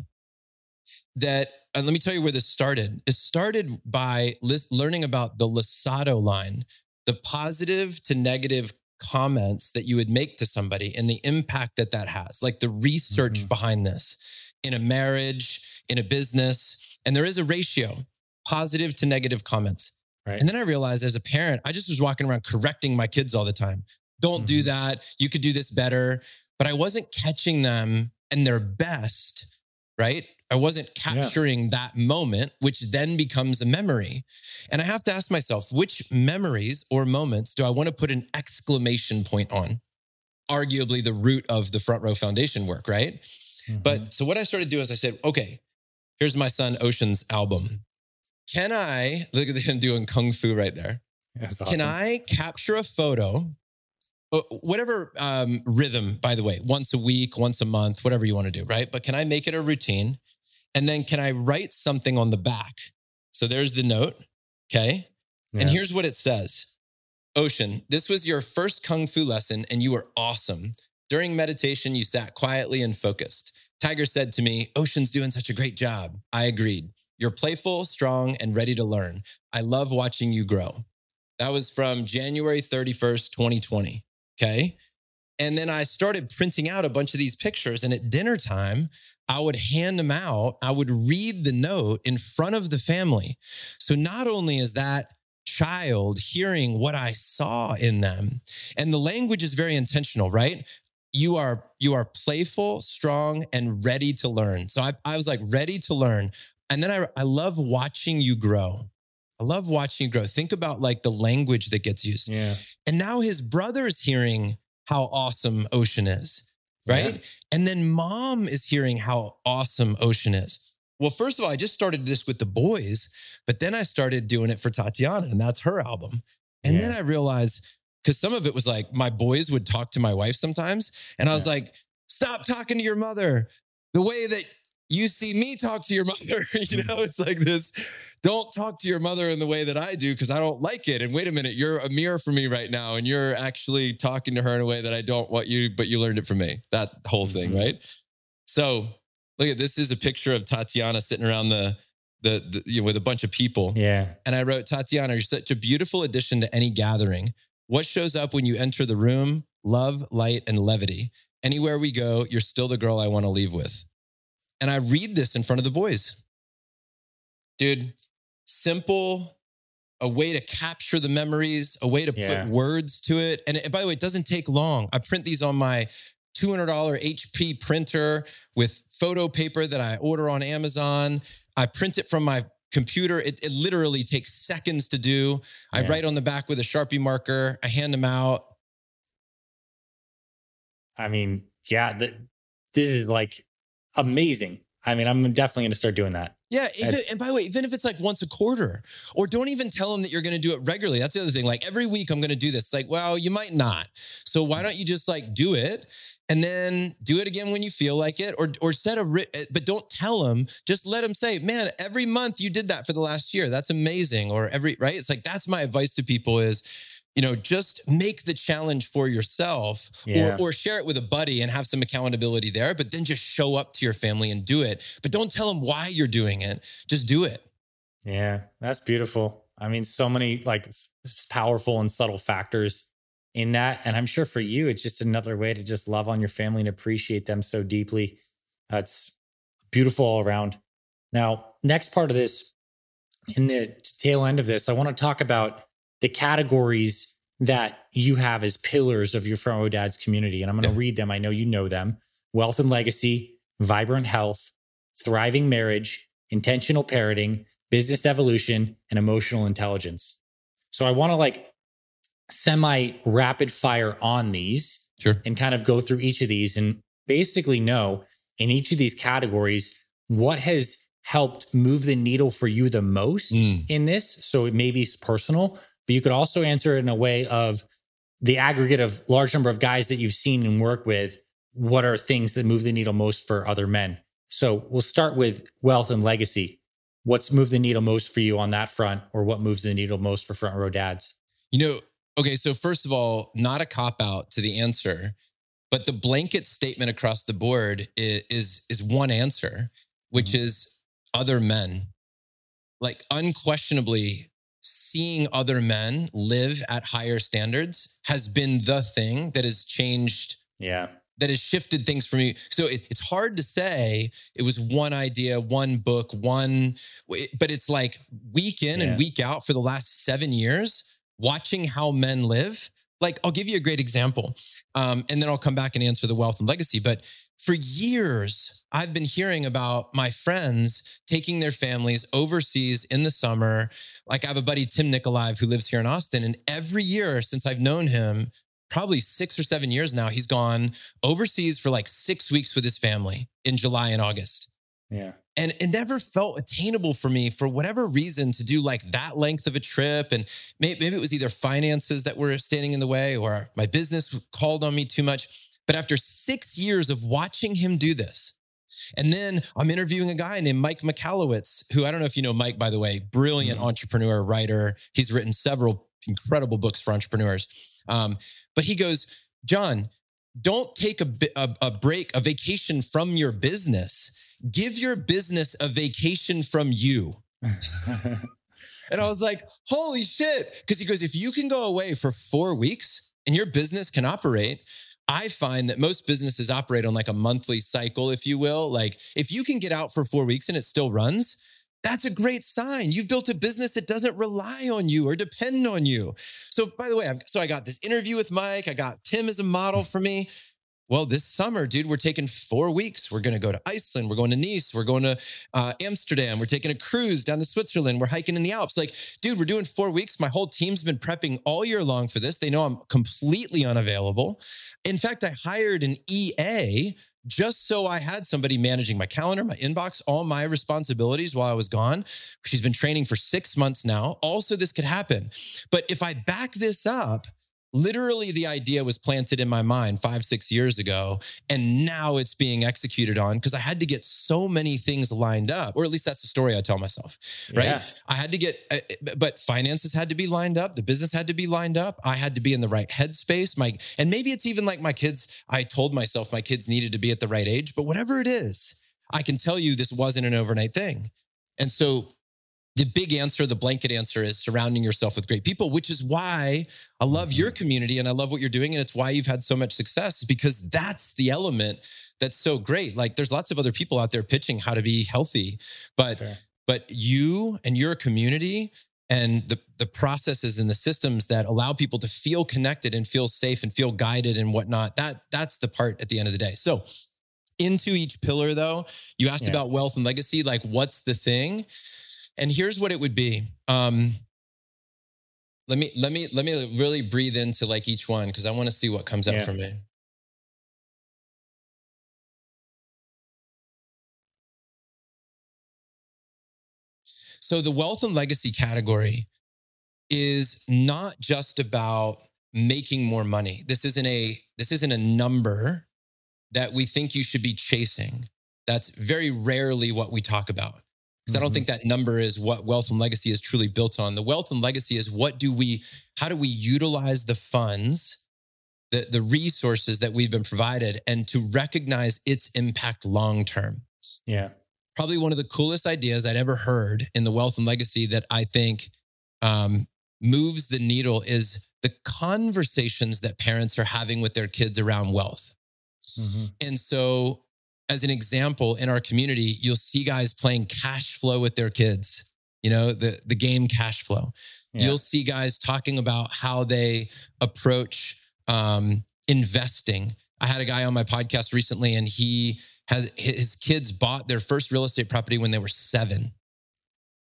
that, and let me tell you where this started. It started by lis- learning about the Lasado line, the positive to negative comments that you would make to somebody and the impact that that has, like the research mm-hmm. behind this in a marriage, in a business. And there is a ratio, positive to negative comments. Right. And then I realized as a parent, I just was walking around correcting my kids all the time. Don't mm-hmm. do that. You could do this better. But I wasn't catching them and their best, right? I wasn't capturing yeah. that moment, which then becomes a memory. And I have to ask myself, which memories or moments do I want to put an exclamation point on? Arguably the root of the Front Row Foundation work, right? Mm-hmm. But so what I started doing is I said, okay, here's my son Ocean's album. Can I, look at him doing Kung Fu right there. That's awesome. Can I capture a photo, whatever um, rhythm, by the way, once a week, once a month, whatever you want to do, right? But can I make it a routine? And then can I write something on the back? So there's the note, okay? Yeah. And here's what it says. Ocean, this was your first Kung Fu lesson and you were awesome. During meditation, you sat quietly and focused. Tiger said to me, Ocean's doing such a great job. I agreed. You're playful, strong, and ready to learn. I love watching you grow. That was from January thirty-first, twenty twenty, okay? And then I started printing out a bunch of these pictures, and at dinner time, I would hand them out. I would read the note in front of the family. So not only is that child hearing what I saw in them, and the language is very intentional, right? You are you are playful, strong, and ready to learn. So I, I was like ready to learn. And then I, I love watching you grow. I love watching you grow. Think about like the language that gets used. Yeah. And now his brother's hearing how awesome Ocean is. Right? Yeah. And then mom is hearing how awesome Ocean is. Well, first of all, I just started this with the boys, but then I started doing it for Tatiana, and that's her album. And yeah. then I realized, because some of it was like, my boys would talk to my wife sometimes, and I was yeah. like, stop talking to your mother the way that you see me talk to your mother. You know, it's like this, don't talk to your mother in the way that I do because I don't like it. And wait a minute, you're a mirror for me right now. And you're actually talking to her in a way that I don't want you, but you learned it from me. That whole thing, right? So look at, this is a picture of Tatiana sitting around the, the, the you know, with a bunch of people. Yeah. And I wrote, Tatiana, you're such a beautiful addition to any gathering. What shows up when you enter the room? Love, light, and levity. Anywhere we go, you're still the girl I want to leave with. And I read this in front of the boys. Dude, simple, a way to capture the memories, a way to yeah. put words to it. And, and by the way, it doesn't take long. I print these on my two hundred dollars H P printer with photo paper that I order on Amazon. I print it from my computer. It, it literally takes seconds to do. Yeah. I write on the back with a Sharpie marker. I hand them out. I mean, yeah, th- this is like amazing. I mean, I'm definitely going to start doing that. Yeah. Even, and by the way, even if it's like once a quarter, or don't even tell them that you're going to do it regularly. That's the other thing. Like every week I'm going to do this. Like, well, you might not. So why don't you just like do it and then do it again when you feel like it, or, or set a, ri- but don't tell them, just let them say, man, every month you did that for the last year. That's amazing. Or every, right. It's like, that's my advice to people is, you know, just make the challenge for yourself yeah. or, or share it with a buddy and have some accountability there, but then just show up to your family and do it. But don't tell them why you're doing it. Just do it. Yeah, that's beautiful. I mean, so many like f- powerful and subtle factors in that. And I'm sure for you, it's just another way to just love on your family and appreciate them so deeply. That's uh, beautiful all around. Now, next part of this, in the tail end of this, I want to talk about the categories that you have as pillars of your Front Row Dads community. And I'm going to yeah. read them. I know you know them. Wealth and legacy, vibrant health, thriving marriage, intentional parenting, business evolution, and emotional intelligence. So I want to like semi-rapid fire on these sure. and kind of go through each of these and basically know in each of these categories, what has helped move the needle for you the most mm. in this. So it may be personal, but you could also answer it in a way of the aggregate of large number of guys that you've seen and work with. What are things that move the needle most for other men? So we'll start with wealth and legacy. What's moved the needle most for you on that front, or what moves the needle most for Front Row Dads? You know, okay, so first of all, not a cop-out to the answer, but the blanket statement across the board is is, is one answer, which mm-hmm. is other men. Like unquestionably, seeing other men live at higher standards has been the thing that has changed. Yeah. That has shifted things for me. So it, it's hard to say it was one idea, one book, one, but it's like week in yeah. and week out for the last seven years, watching how men live. Like, I'll give you a great example. Um, and then I'll come back and answer the wealth and legacy. But for years, I've been hearing about my friends taking their families overseas in the summer. Like I have a buddy, Tim Nikolai, who lives here in Austin. And every year since I've known him, probably six or seven years now, he's gone overseas for like six weeks with his family in July and August. Yeah. And it never felt attainable for me for whatever reason to do like that length of a trip. And maybe it was either finances that were standing in the way or my business called on me too much. But after six years of watching him do this, and then I'm interviewing a guy named Mike Michalowicz, who I don't know if you know Mike, by the way, brilliant mm-hmm. entrepreneur, writer. He's written several incredible books for entrepreneurs. Um, but he goes, John, don't take a, a, a break, a vacation from your business. Give your business a vacation from you. And I was like, holy shit. Because he goes, if you can go away for four weeks and your business can operate, I find that most businesses operate on like a monthly cycle, if you will. Like if you can get out for four weeks and it still runs, that's a great sign. You've built a business that doesn't rely on you or depend on you. So by the way, I'm, so I got this interview with Mike. I got Tim as a model for me. Well, this summer, dude, we're taking four weeks. We're going to go to Iceland. We're going to Nice. We're going to uh, Amsterdam. We're taking a cruise down to Switzerland. We're hiking in the Alps. Like, dude, we're doing four weeks. My whole team's been prepping all year long for this. They know I'm completely unavailable. In fact, I hired an E A just so I had somebody managing my calendar, my inbox, all my responsibilities while I was gone. She's been training for six months now. Also, this could happen. But if I back this up, literally, the idea was planted in my mind five, six years ago, and now it's being executed on because I had to get so many things lined up, or at least that's the story I tell myself, right? Yeah. I had to get, but finances had to be lined up. The business had to be lined up. I had to be in the right headspace. My, and maybe it's even like my kids, I told myself my kids needed to be at the right age, but whatever it is, I can tell you this wasn't an overnight thing. And so the big answer, the blanket answer is surrounding yourself with great people, which is why I love your community and I love what you're doing. And it's why you've had so much success, because that's the element that's so great. Like, there's lots of other people out there pitching how to be healthy, but, sure. but you and your community and the, the processes and the systems that allow people to feel connected and feel safe and feel guided and whatnot, that that's the part at the end of the day. So into each pillar though, you asked yeah. about wealth and legacy, like what's the thing? And here's what it would be. Um, let me let me let me really breathe into like each one, because I want to see what comes yeah. up for me. So the wealth and legacy category is not just about making more money. This isn't a this isn't a number that we think you should be chasing. That's very rarely what we talk about. Because I don't think that number is what wealth and legacy is truly built on. The wealth and legacy is what do we, how do we utilize the funds, the, the resources that we've been provided, and to recognize its impact long-term. Yeah. Probably one of the coolest ideas I'd ever heard in the wealth and legacy that I think um, moves the needle is the conversations that parents are having with their kids around wealth. Mm-hmm. And so, as an example, in our community, you'll see guys playing Cash Flow with their kids, you know, the, the game Cash Flow. Yeah. You'll see guys talking about how they approach um, investing. I had a guy on my podcast recently, and he has his kids bought their first real estate property when they were seven,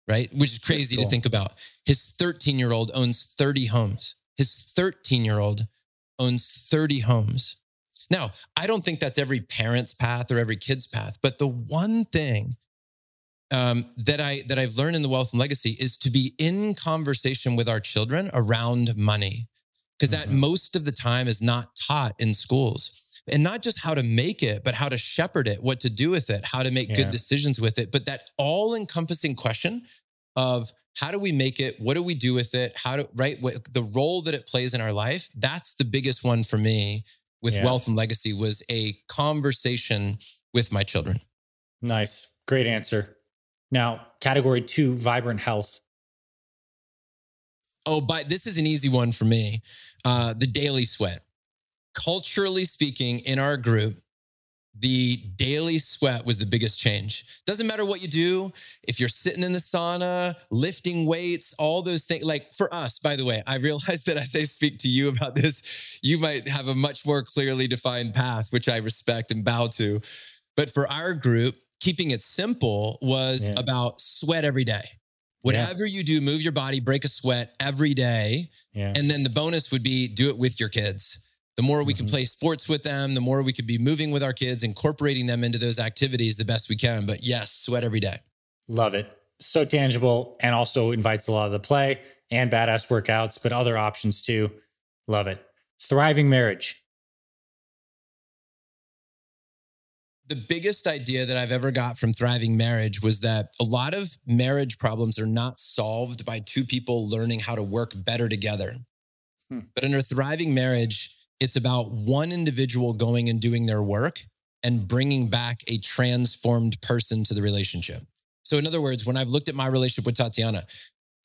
right? Which is crazy cool. to think about. His thirteen-year-old owns thirty homes. His thirteen-year-old owns thirty homes. Now, I don't think that's every parent's path or every kid's path, but the one thing um, that I that I've learned in the wealth and legacy is to be in conversation with our children around money, because mm-hmm. that most of the time is not taught in schools. And not just how to make it, but how to shepherd it, what to do with it, how to make yeah. good decisions with it. But that all-encompassing question of how do we make it, what do we do with it, how do right what, the role that it plays in our life. That's the biggest one for me. With yeah. wealth and legacy was a conversation with my children. Nice. Great answer. Now, category two, vibrant health. Oh, but this is an easy one for me. Uh, the daily sweat. Culturally speaking, in our group, the daily sweat was the biggest change. Doesn't matter what you do. If you're sitting in the sauna, lifting weights, all those things. Like for us, by the way, I realize that as I speak to you about this, you might have a much more clearly defined path, which I respect and bow to. But for our group, keeping it simple was yeah. about sweat every day. Whatever yeah. you do, move your body, break a sweat every day. Yeah. And then the bonus would be do it with your kids. The more we can play sports with them, the more we could be moving with our kids, incorporating them into those activities the best we can. But yes, sweat every day. Love it. So tangible, and also invites a lot of the play and badass workouts, but other options too. Love it. Thriving marriage. The biggest idea that I've ever got from thriving marriage was that a lot of marriage problems are not solved by two people learning how to work better together. Hmm. But under thriving marriage, it's about one individual going and doing their work and bringing back a transformed person to the relationship. So in other words, when I've looked at my relationship with Tatiana,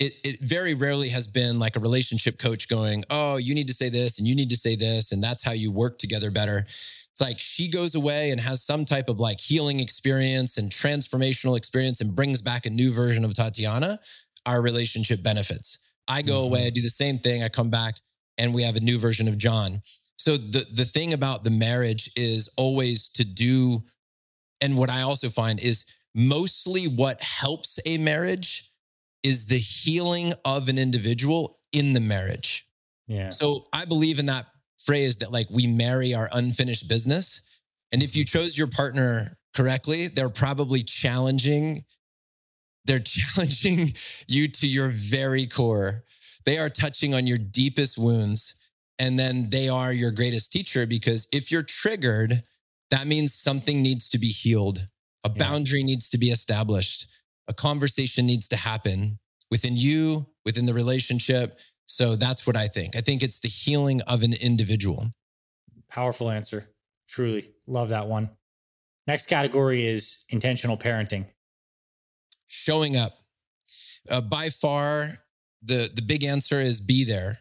it, it very rarely has been like a relationship coach going, oh, you need to say this and you need to say this, and that's how you work together better. It's like she goes away and has some type of like healing experience and transformational experience and brings back a new version of Tatiana. Our relationship benefits. I go mm-hmm. away, I do the same thing, I come back, and we have a new version of John. So the, the thing about the marriage is always to do, and what I also find is mostly what helps a marriage is the healing of an individual in the marriage. Yeah. So I believe in that phrase that like we marry our unfinished business. And if you chose your partner correctly, they're probably challenging, they're challenging you to your very core. They are touching on your deepest wounds, and then they are your greatest teacher, because if you're triggered, that means something needs to be healed. A yeah. boundary needs to be established. A conversation needs to happen within you, within the relationship. So that's what I think. I think it's the healing of an individual. Powerful answer. Truly love that one. Next category is intentional parenting. showing up. Uh, by far, the the big answer is be there.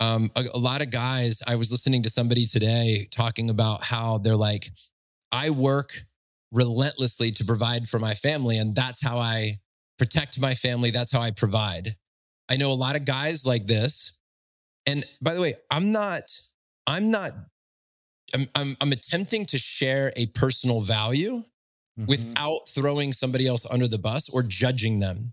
Um, a, a lot of guys, I was listening to somebody today talking about how they're like, I work relentlessly to provide for my family, and that's how I protect my family. That's how I provide. I know a lot of guys like this. And by the way, I'm not, I'm not, I'm, I'm, I'm attempting to share a personal value mm-hmm. without throwing somebody else under the bus or judging them.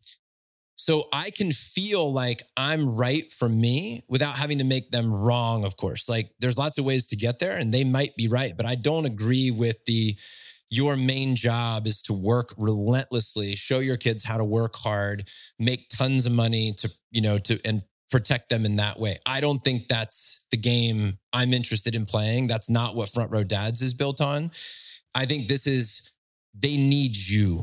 So I can feel like I'm right for me without having to make them wrong, of course. Like there's lots of ways to get there and they might be right, but I don't agree with the, your main job is to work relentlessly, show your kids how to work hard, make tons of money to, you know, to, and protect them in that way. I don't think that's the game I'm interested in playing. That's not what Front Row Dads is built on. I think this is, they need you.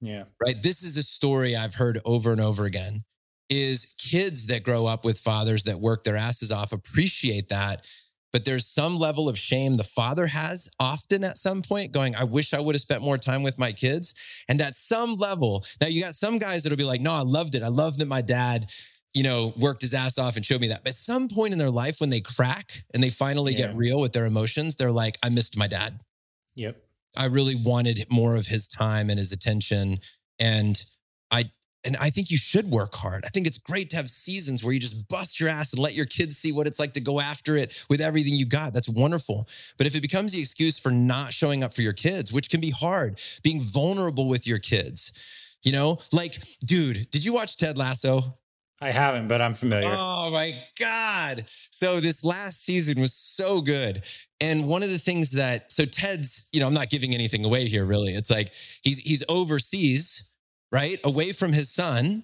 Yeah. Right. This is a story I've heard over and over again is kids that grow up with fathers that work their asses off, appreciate that. But there's some level of shame the father has often at some point going, I wish I would have spent more time with my kids. And at some level, now you got some guys that'll be like, no, I loved it. I love that my dad, you know, worked his ass off and showed me that. But at some point in their life when they crack and they finally yeah. get real with their emotions, they're like, I missed my dad. Yep. I really wanted more of his time and his attention. And I, and I think you should work hard. I think it's great to have seasons where you just bust your ass and let your kids see what it's like to go after it with everything you got. That's wonderful. But if it becomes the excuse for not showing up for your kids, which can be hard, being vulnerable with your kids, you know, like, dude, did you watch Ted Lasso? I haven't, but I'm familiar. Oh my God. So this last season was so good. And one of the things that, so Ted's, you know, I'm not giving anything away here, really. It's like, he's, he's overseas, right? Away from his son.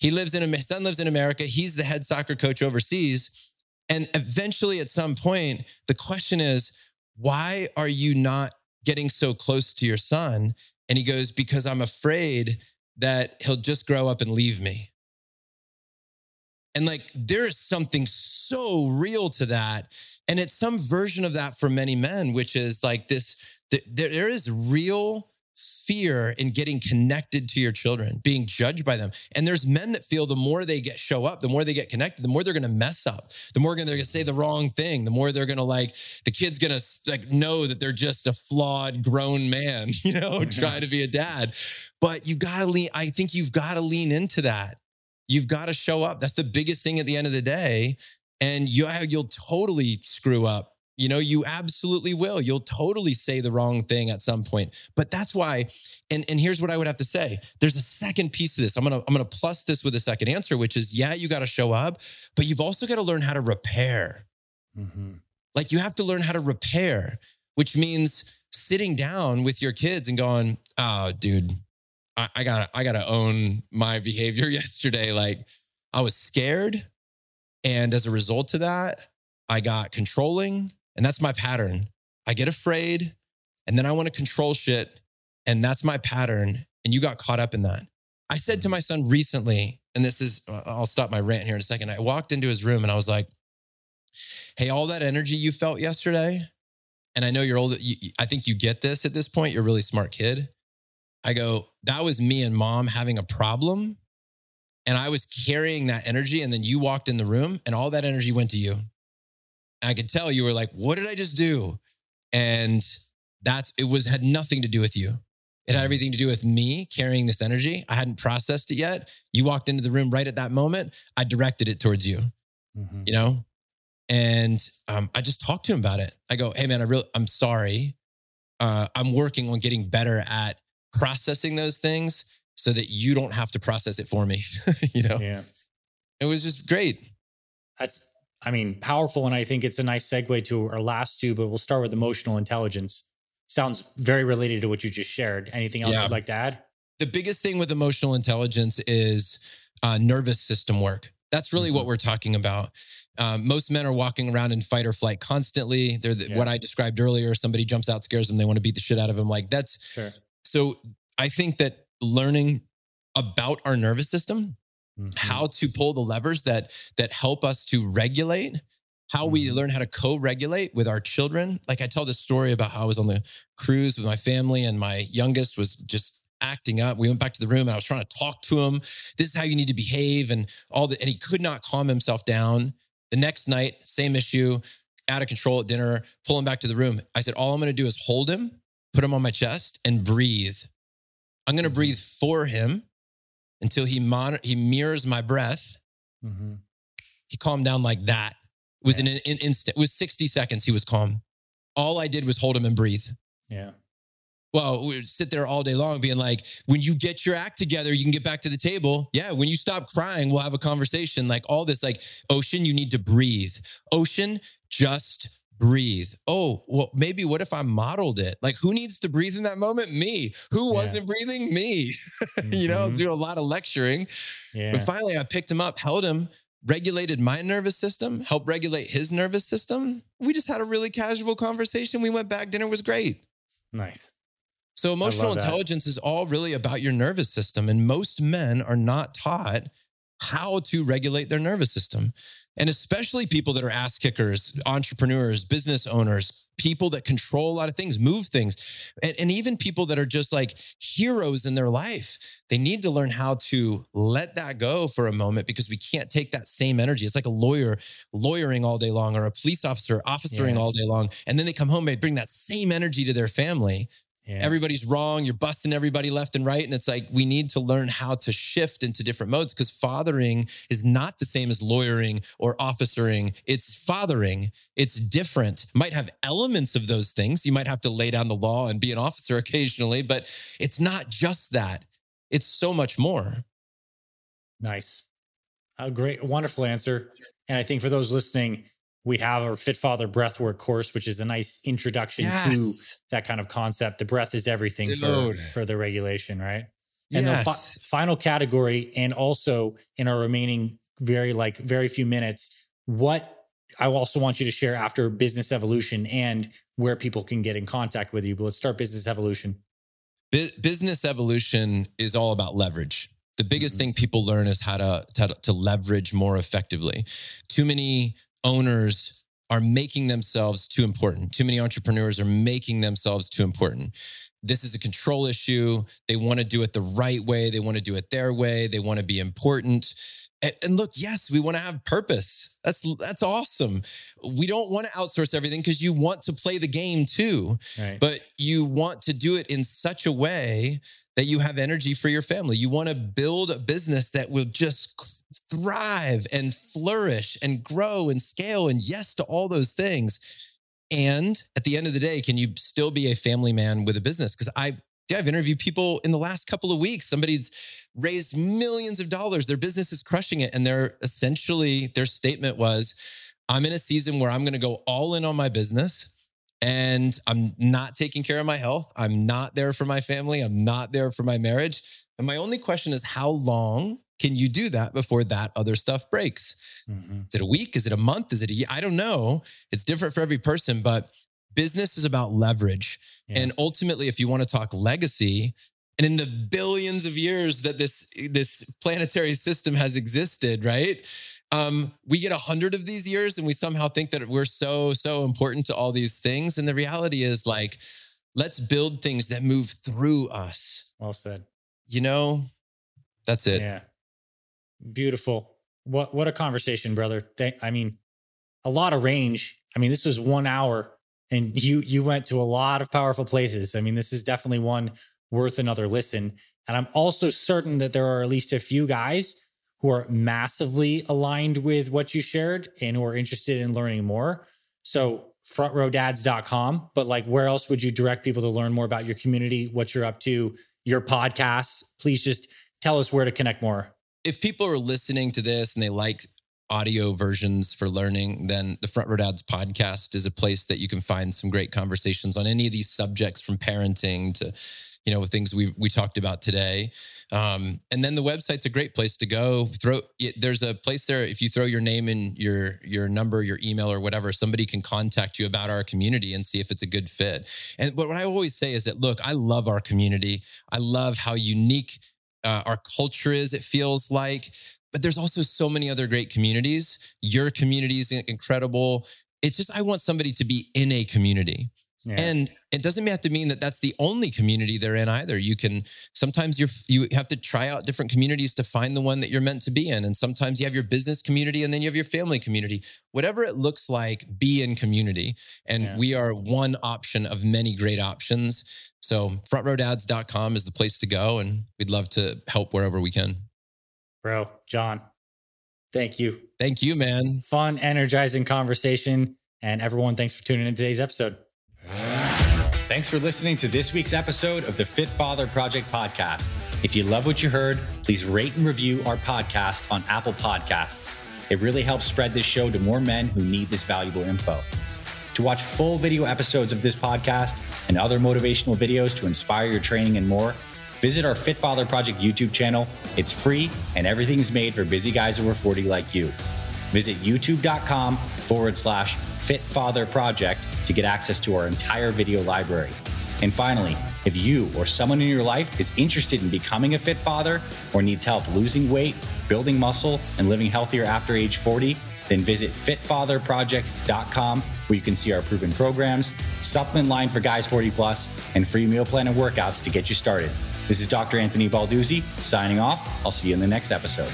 He lives in, his son lives in America. He's the head soccer coach overseas. And eventually at some point, the question is, why are you not getting so close to your son? And he goes, because I'm afraid that he'll just grow up and leave me. And like, there is something so real to that. And it's some version of that for many men, which is like this, th- there is real fear in getting connected to your children, being judged by them. And there's men that feel the more they get show up, the more they get connected, the more they're going to mess up, the more they're going to say the wrong thing, the more they're going to like, the kid's going to like know that they're just a flawed grown man, you know, trying to be a dad. But you got to lean, I think you've got to lean into that. You've got to show up. That's the biggest thing at the end of the day. And you, you'll totally screw up. You know, you absolutely will. You'll totally say the wrong thing at some point. But that's why, and, and here's what I would have to say. There's a second piece to this. I'm going to I'm gonna plus this with a second answer, which is, yeah, you got to show up, but you've also got to learn how to repair. Mm-hmm. Like you have to learn how to repair, which means sitting down with your kids and going, oh, dude, I gotta, I gotta own my behavior yesterday. Like I was scared. And as a result of that, I got controlling, and that's my pattern. I get afraid and then I want to control shit. And that's my pattern. And you got caught up in that. I said to my son recently, and this is, I'll stop my rant here in a second. I walked into his room and I was like, hey, all that energy you felt yesterday. And I know you're old. You, I think you get this at this point. You're a really smart kid. I go, that was me and mom having a problem. And I was carrying that energy. And then you walked in the room and all that energy went to you. And I could tell you were like, what did I just do? And that's, it was, had nothing to do with you. It had everything to do with me carrying this energy. I hadn't processed it yet. You walked into the room right at that moment. I directed it towards you, mm-hmm. you know? And um, I just talked to him about it. I go, hey man, I really, I'm sorry. Uh, I'm working on getting better at processing those things so that you don't have to process it for me. you know, yeah. It was just great. That's, I mean, powerful. And I think it's a nice segue to our last two, but we'll start with emotional intelligence. Sounds very related to what you just shared. Anything else yeah. you'd like to add? The biggest thing with emotional intelligence is uh, nervous system work. That's really mm-hmm. what we're talking about. Um, most men are walking around in fight or flight constantly. They're the, yeah. what I described earlier. Somebody jumps out, scares them. They want to beat the shit out of them. Like that's... Sure. So I think that learning about our nervous system, mm-hmm. how to pull the levers that that help us to regulate, how mm-hmm. we learn how to co-regulate with our children. Like I tell this story about how I was on the cruise with my family and my youngest was just acting up. We went back to the room and I was trying to talk to him. This is how you need to behave and all that. And he could not calm himself down. The next night, same issue, out of control at dinner, pull him back to the room. I said, all I'm going to do is hold him, put him on my chest and breathe. I'm going to breathe for him until he mon- he mirrors my breath. Mm-hmm. He calmed down like that. It was yeah. in an in, instant. It was sixty seconds. He was calm. All I did was hold him and breathe. Yeah. Well, we would sit there all day long being like, when you get your act together, you can get back to the table. Yeah. When you stop crying, we'll have a conversation. Like all this, like, Ocean, you need to breathe. Ocean, just breathe. Oh, well, maybe what if I modeled it? Like, who needs to breathe in that moment? Me. Who wasn't yeah. breathing? Me. Mm-hmm. You know, I was doing a lot of lecturing. Yeah. But finally, I picked him up, held him, regulated my nervous system, helped regulate his nervous system. We just had a really casual conversation. We went back. Dinner was great. Nice. So emotional intelligence is all really about your nervous system. And most men are not taught how to regulate their nervous system. And especially people that are ass kickers, entrepreneurs, business owners, people that control a lot of things, move things. And, and even people that are just like heroes in their life, they need to learn how to let that go for a moment because we can't take that same energy. It's like a lawyer lawyering all day long or a police officer officering yeah. all day long. And then they come home and bring that same energy to their family. Yeah. Everybody's wrong. You're busting everybody left and right. And it's like, we need to learn how to shift into different modes because fathering is not the same as lawyering or officering. It's fathering. It's different. Might have elements of those things. You might have to lay down the law and be an officer occasionally, but it's not just that. It's so much more. Nice. A great, wonderful answer. And I think for those listening, we have our Fit Father Breathwork course, which is a nice introduction yes. to that kind of concept. The breath is everything for, for the regulation, right? And yes. the fi- final category, and also in our remaining very like very few minutes, what I also want you to share after Business Evolution and where people can get in contact with you. But let's start Business Evolution. B- business Evolution is all about leverage. The biggest mm-hmm. thing people learn is how to, to to leverage more effectively. Too many owners are making themselves too important. Too many entrepreneurs are making themselves too important. This is a control issue. They want to do it the right way. They want to do it their way. They want to be important. And, and look, yes, we want to have purpose. That's that's awesome. We don't want to outsource everything because you want to play the game too. Right. But you want to do it in such a way that you have energy for your family. You want to build a business that will just thrive and flourish and grow and scale and yes to all those things. And at the end of the day, can you still be a family man with a business? Because I, yeah, I've interviewed people in the last couple of weeks. Somebody's raised millions of dollars. Their business is crushing it. And they're essentially, their statement was, I'm in a season where I'm going to go all in on my business. And I'm not taking care of my health. I'm not there for my family. I'm not there for my marriage. And my only question is, how long can you do that before that other stuff breaks? Mm-hmm. Is it a week? Is it a month? Is it a year? I don't know. It's different for every person, but business is about leverage. Yeah. And ultimately, if you want to talk legacy, and in the billions of years that this, this planetary system has existed, right? Um, we get a hundred of these years and we somehow think that we're so, so important to all these things. And the reality is like, let's build things that move through us. Well said. You know, that's it. Yeah. Beautiful. What, what a conversation, brother. Thank, I mean, a lot of range. I mean, this was one hour and you, you went to a lot of powerful places. I mean, this is definitely one worth another listen. And I'm also certain that there are at least a few guys who are massively aligned with what you shared and who are interested in learning more. So front row dads dot com, but like, where else would you direct people to learn more about your community, what you're up to, your podcast? Please just tell us where to connect more. If people are listening to this and they like audio versions for learning, then the Front Row Dads podcast is a place that you can find some great conversations on any of these subjects, from parenting to, you know, things we we talked about today. Um, and then the website's a great place to go. Throw There's a place there, if you throw your name and your your number, your email or whatever, somebody can contact you about our community and see if it's a good fit. And but what I always say is that, look, I love our community. I love how unique uh, our culture is, it feels like. But there's also so many other great communities. Your community is incredible. It's just, I want somebody to be in a community. Yeah. And it doesn't have to mean that that's the only community they're in either. You can, sometimes you're, you have to try out different communities to find the one that you're meant to be in. And sometimes you have your business community and then you have your family community, whatever it looks like, be in community. And yeah. we are one option of many great options. So front row dads dot com is the place to go. And we'd love to help wherever we can. Bro, Jon, thank you. Thank you, man. Fun, energizing conversation. And everyone, thanks for tuning in to today's episode. Thanks for listening to this week's episode of the Fit Father Project Podcast. If you love what you heard, please rate and review our podcast on Apple Podcasts. It really helps spread this show to more men who need this valuable info. To watch full video episodes of this podcast and other motivational videos to inspire your training and more, visit our Fit Father Project YouTube channel. It's free and everything's made for busy guys over forty like you. Visit youtube.com forward slash Fit Father Project to get access to our entire video library. And finally, if you or someone in your life is interested in becoming a fit father or needs help losing weight, building muscle, and living healthier after age forty, then visit fit father project dot com where you can see our proven programs, supplement line for guys forty plus, and free meal plan and workouts to get you started. This is Doctor Anthony Balduzzi signing off. I'll see you in the next episode.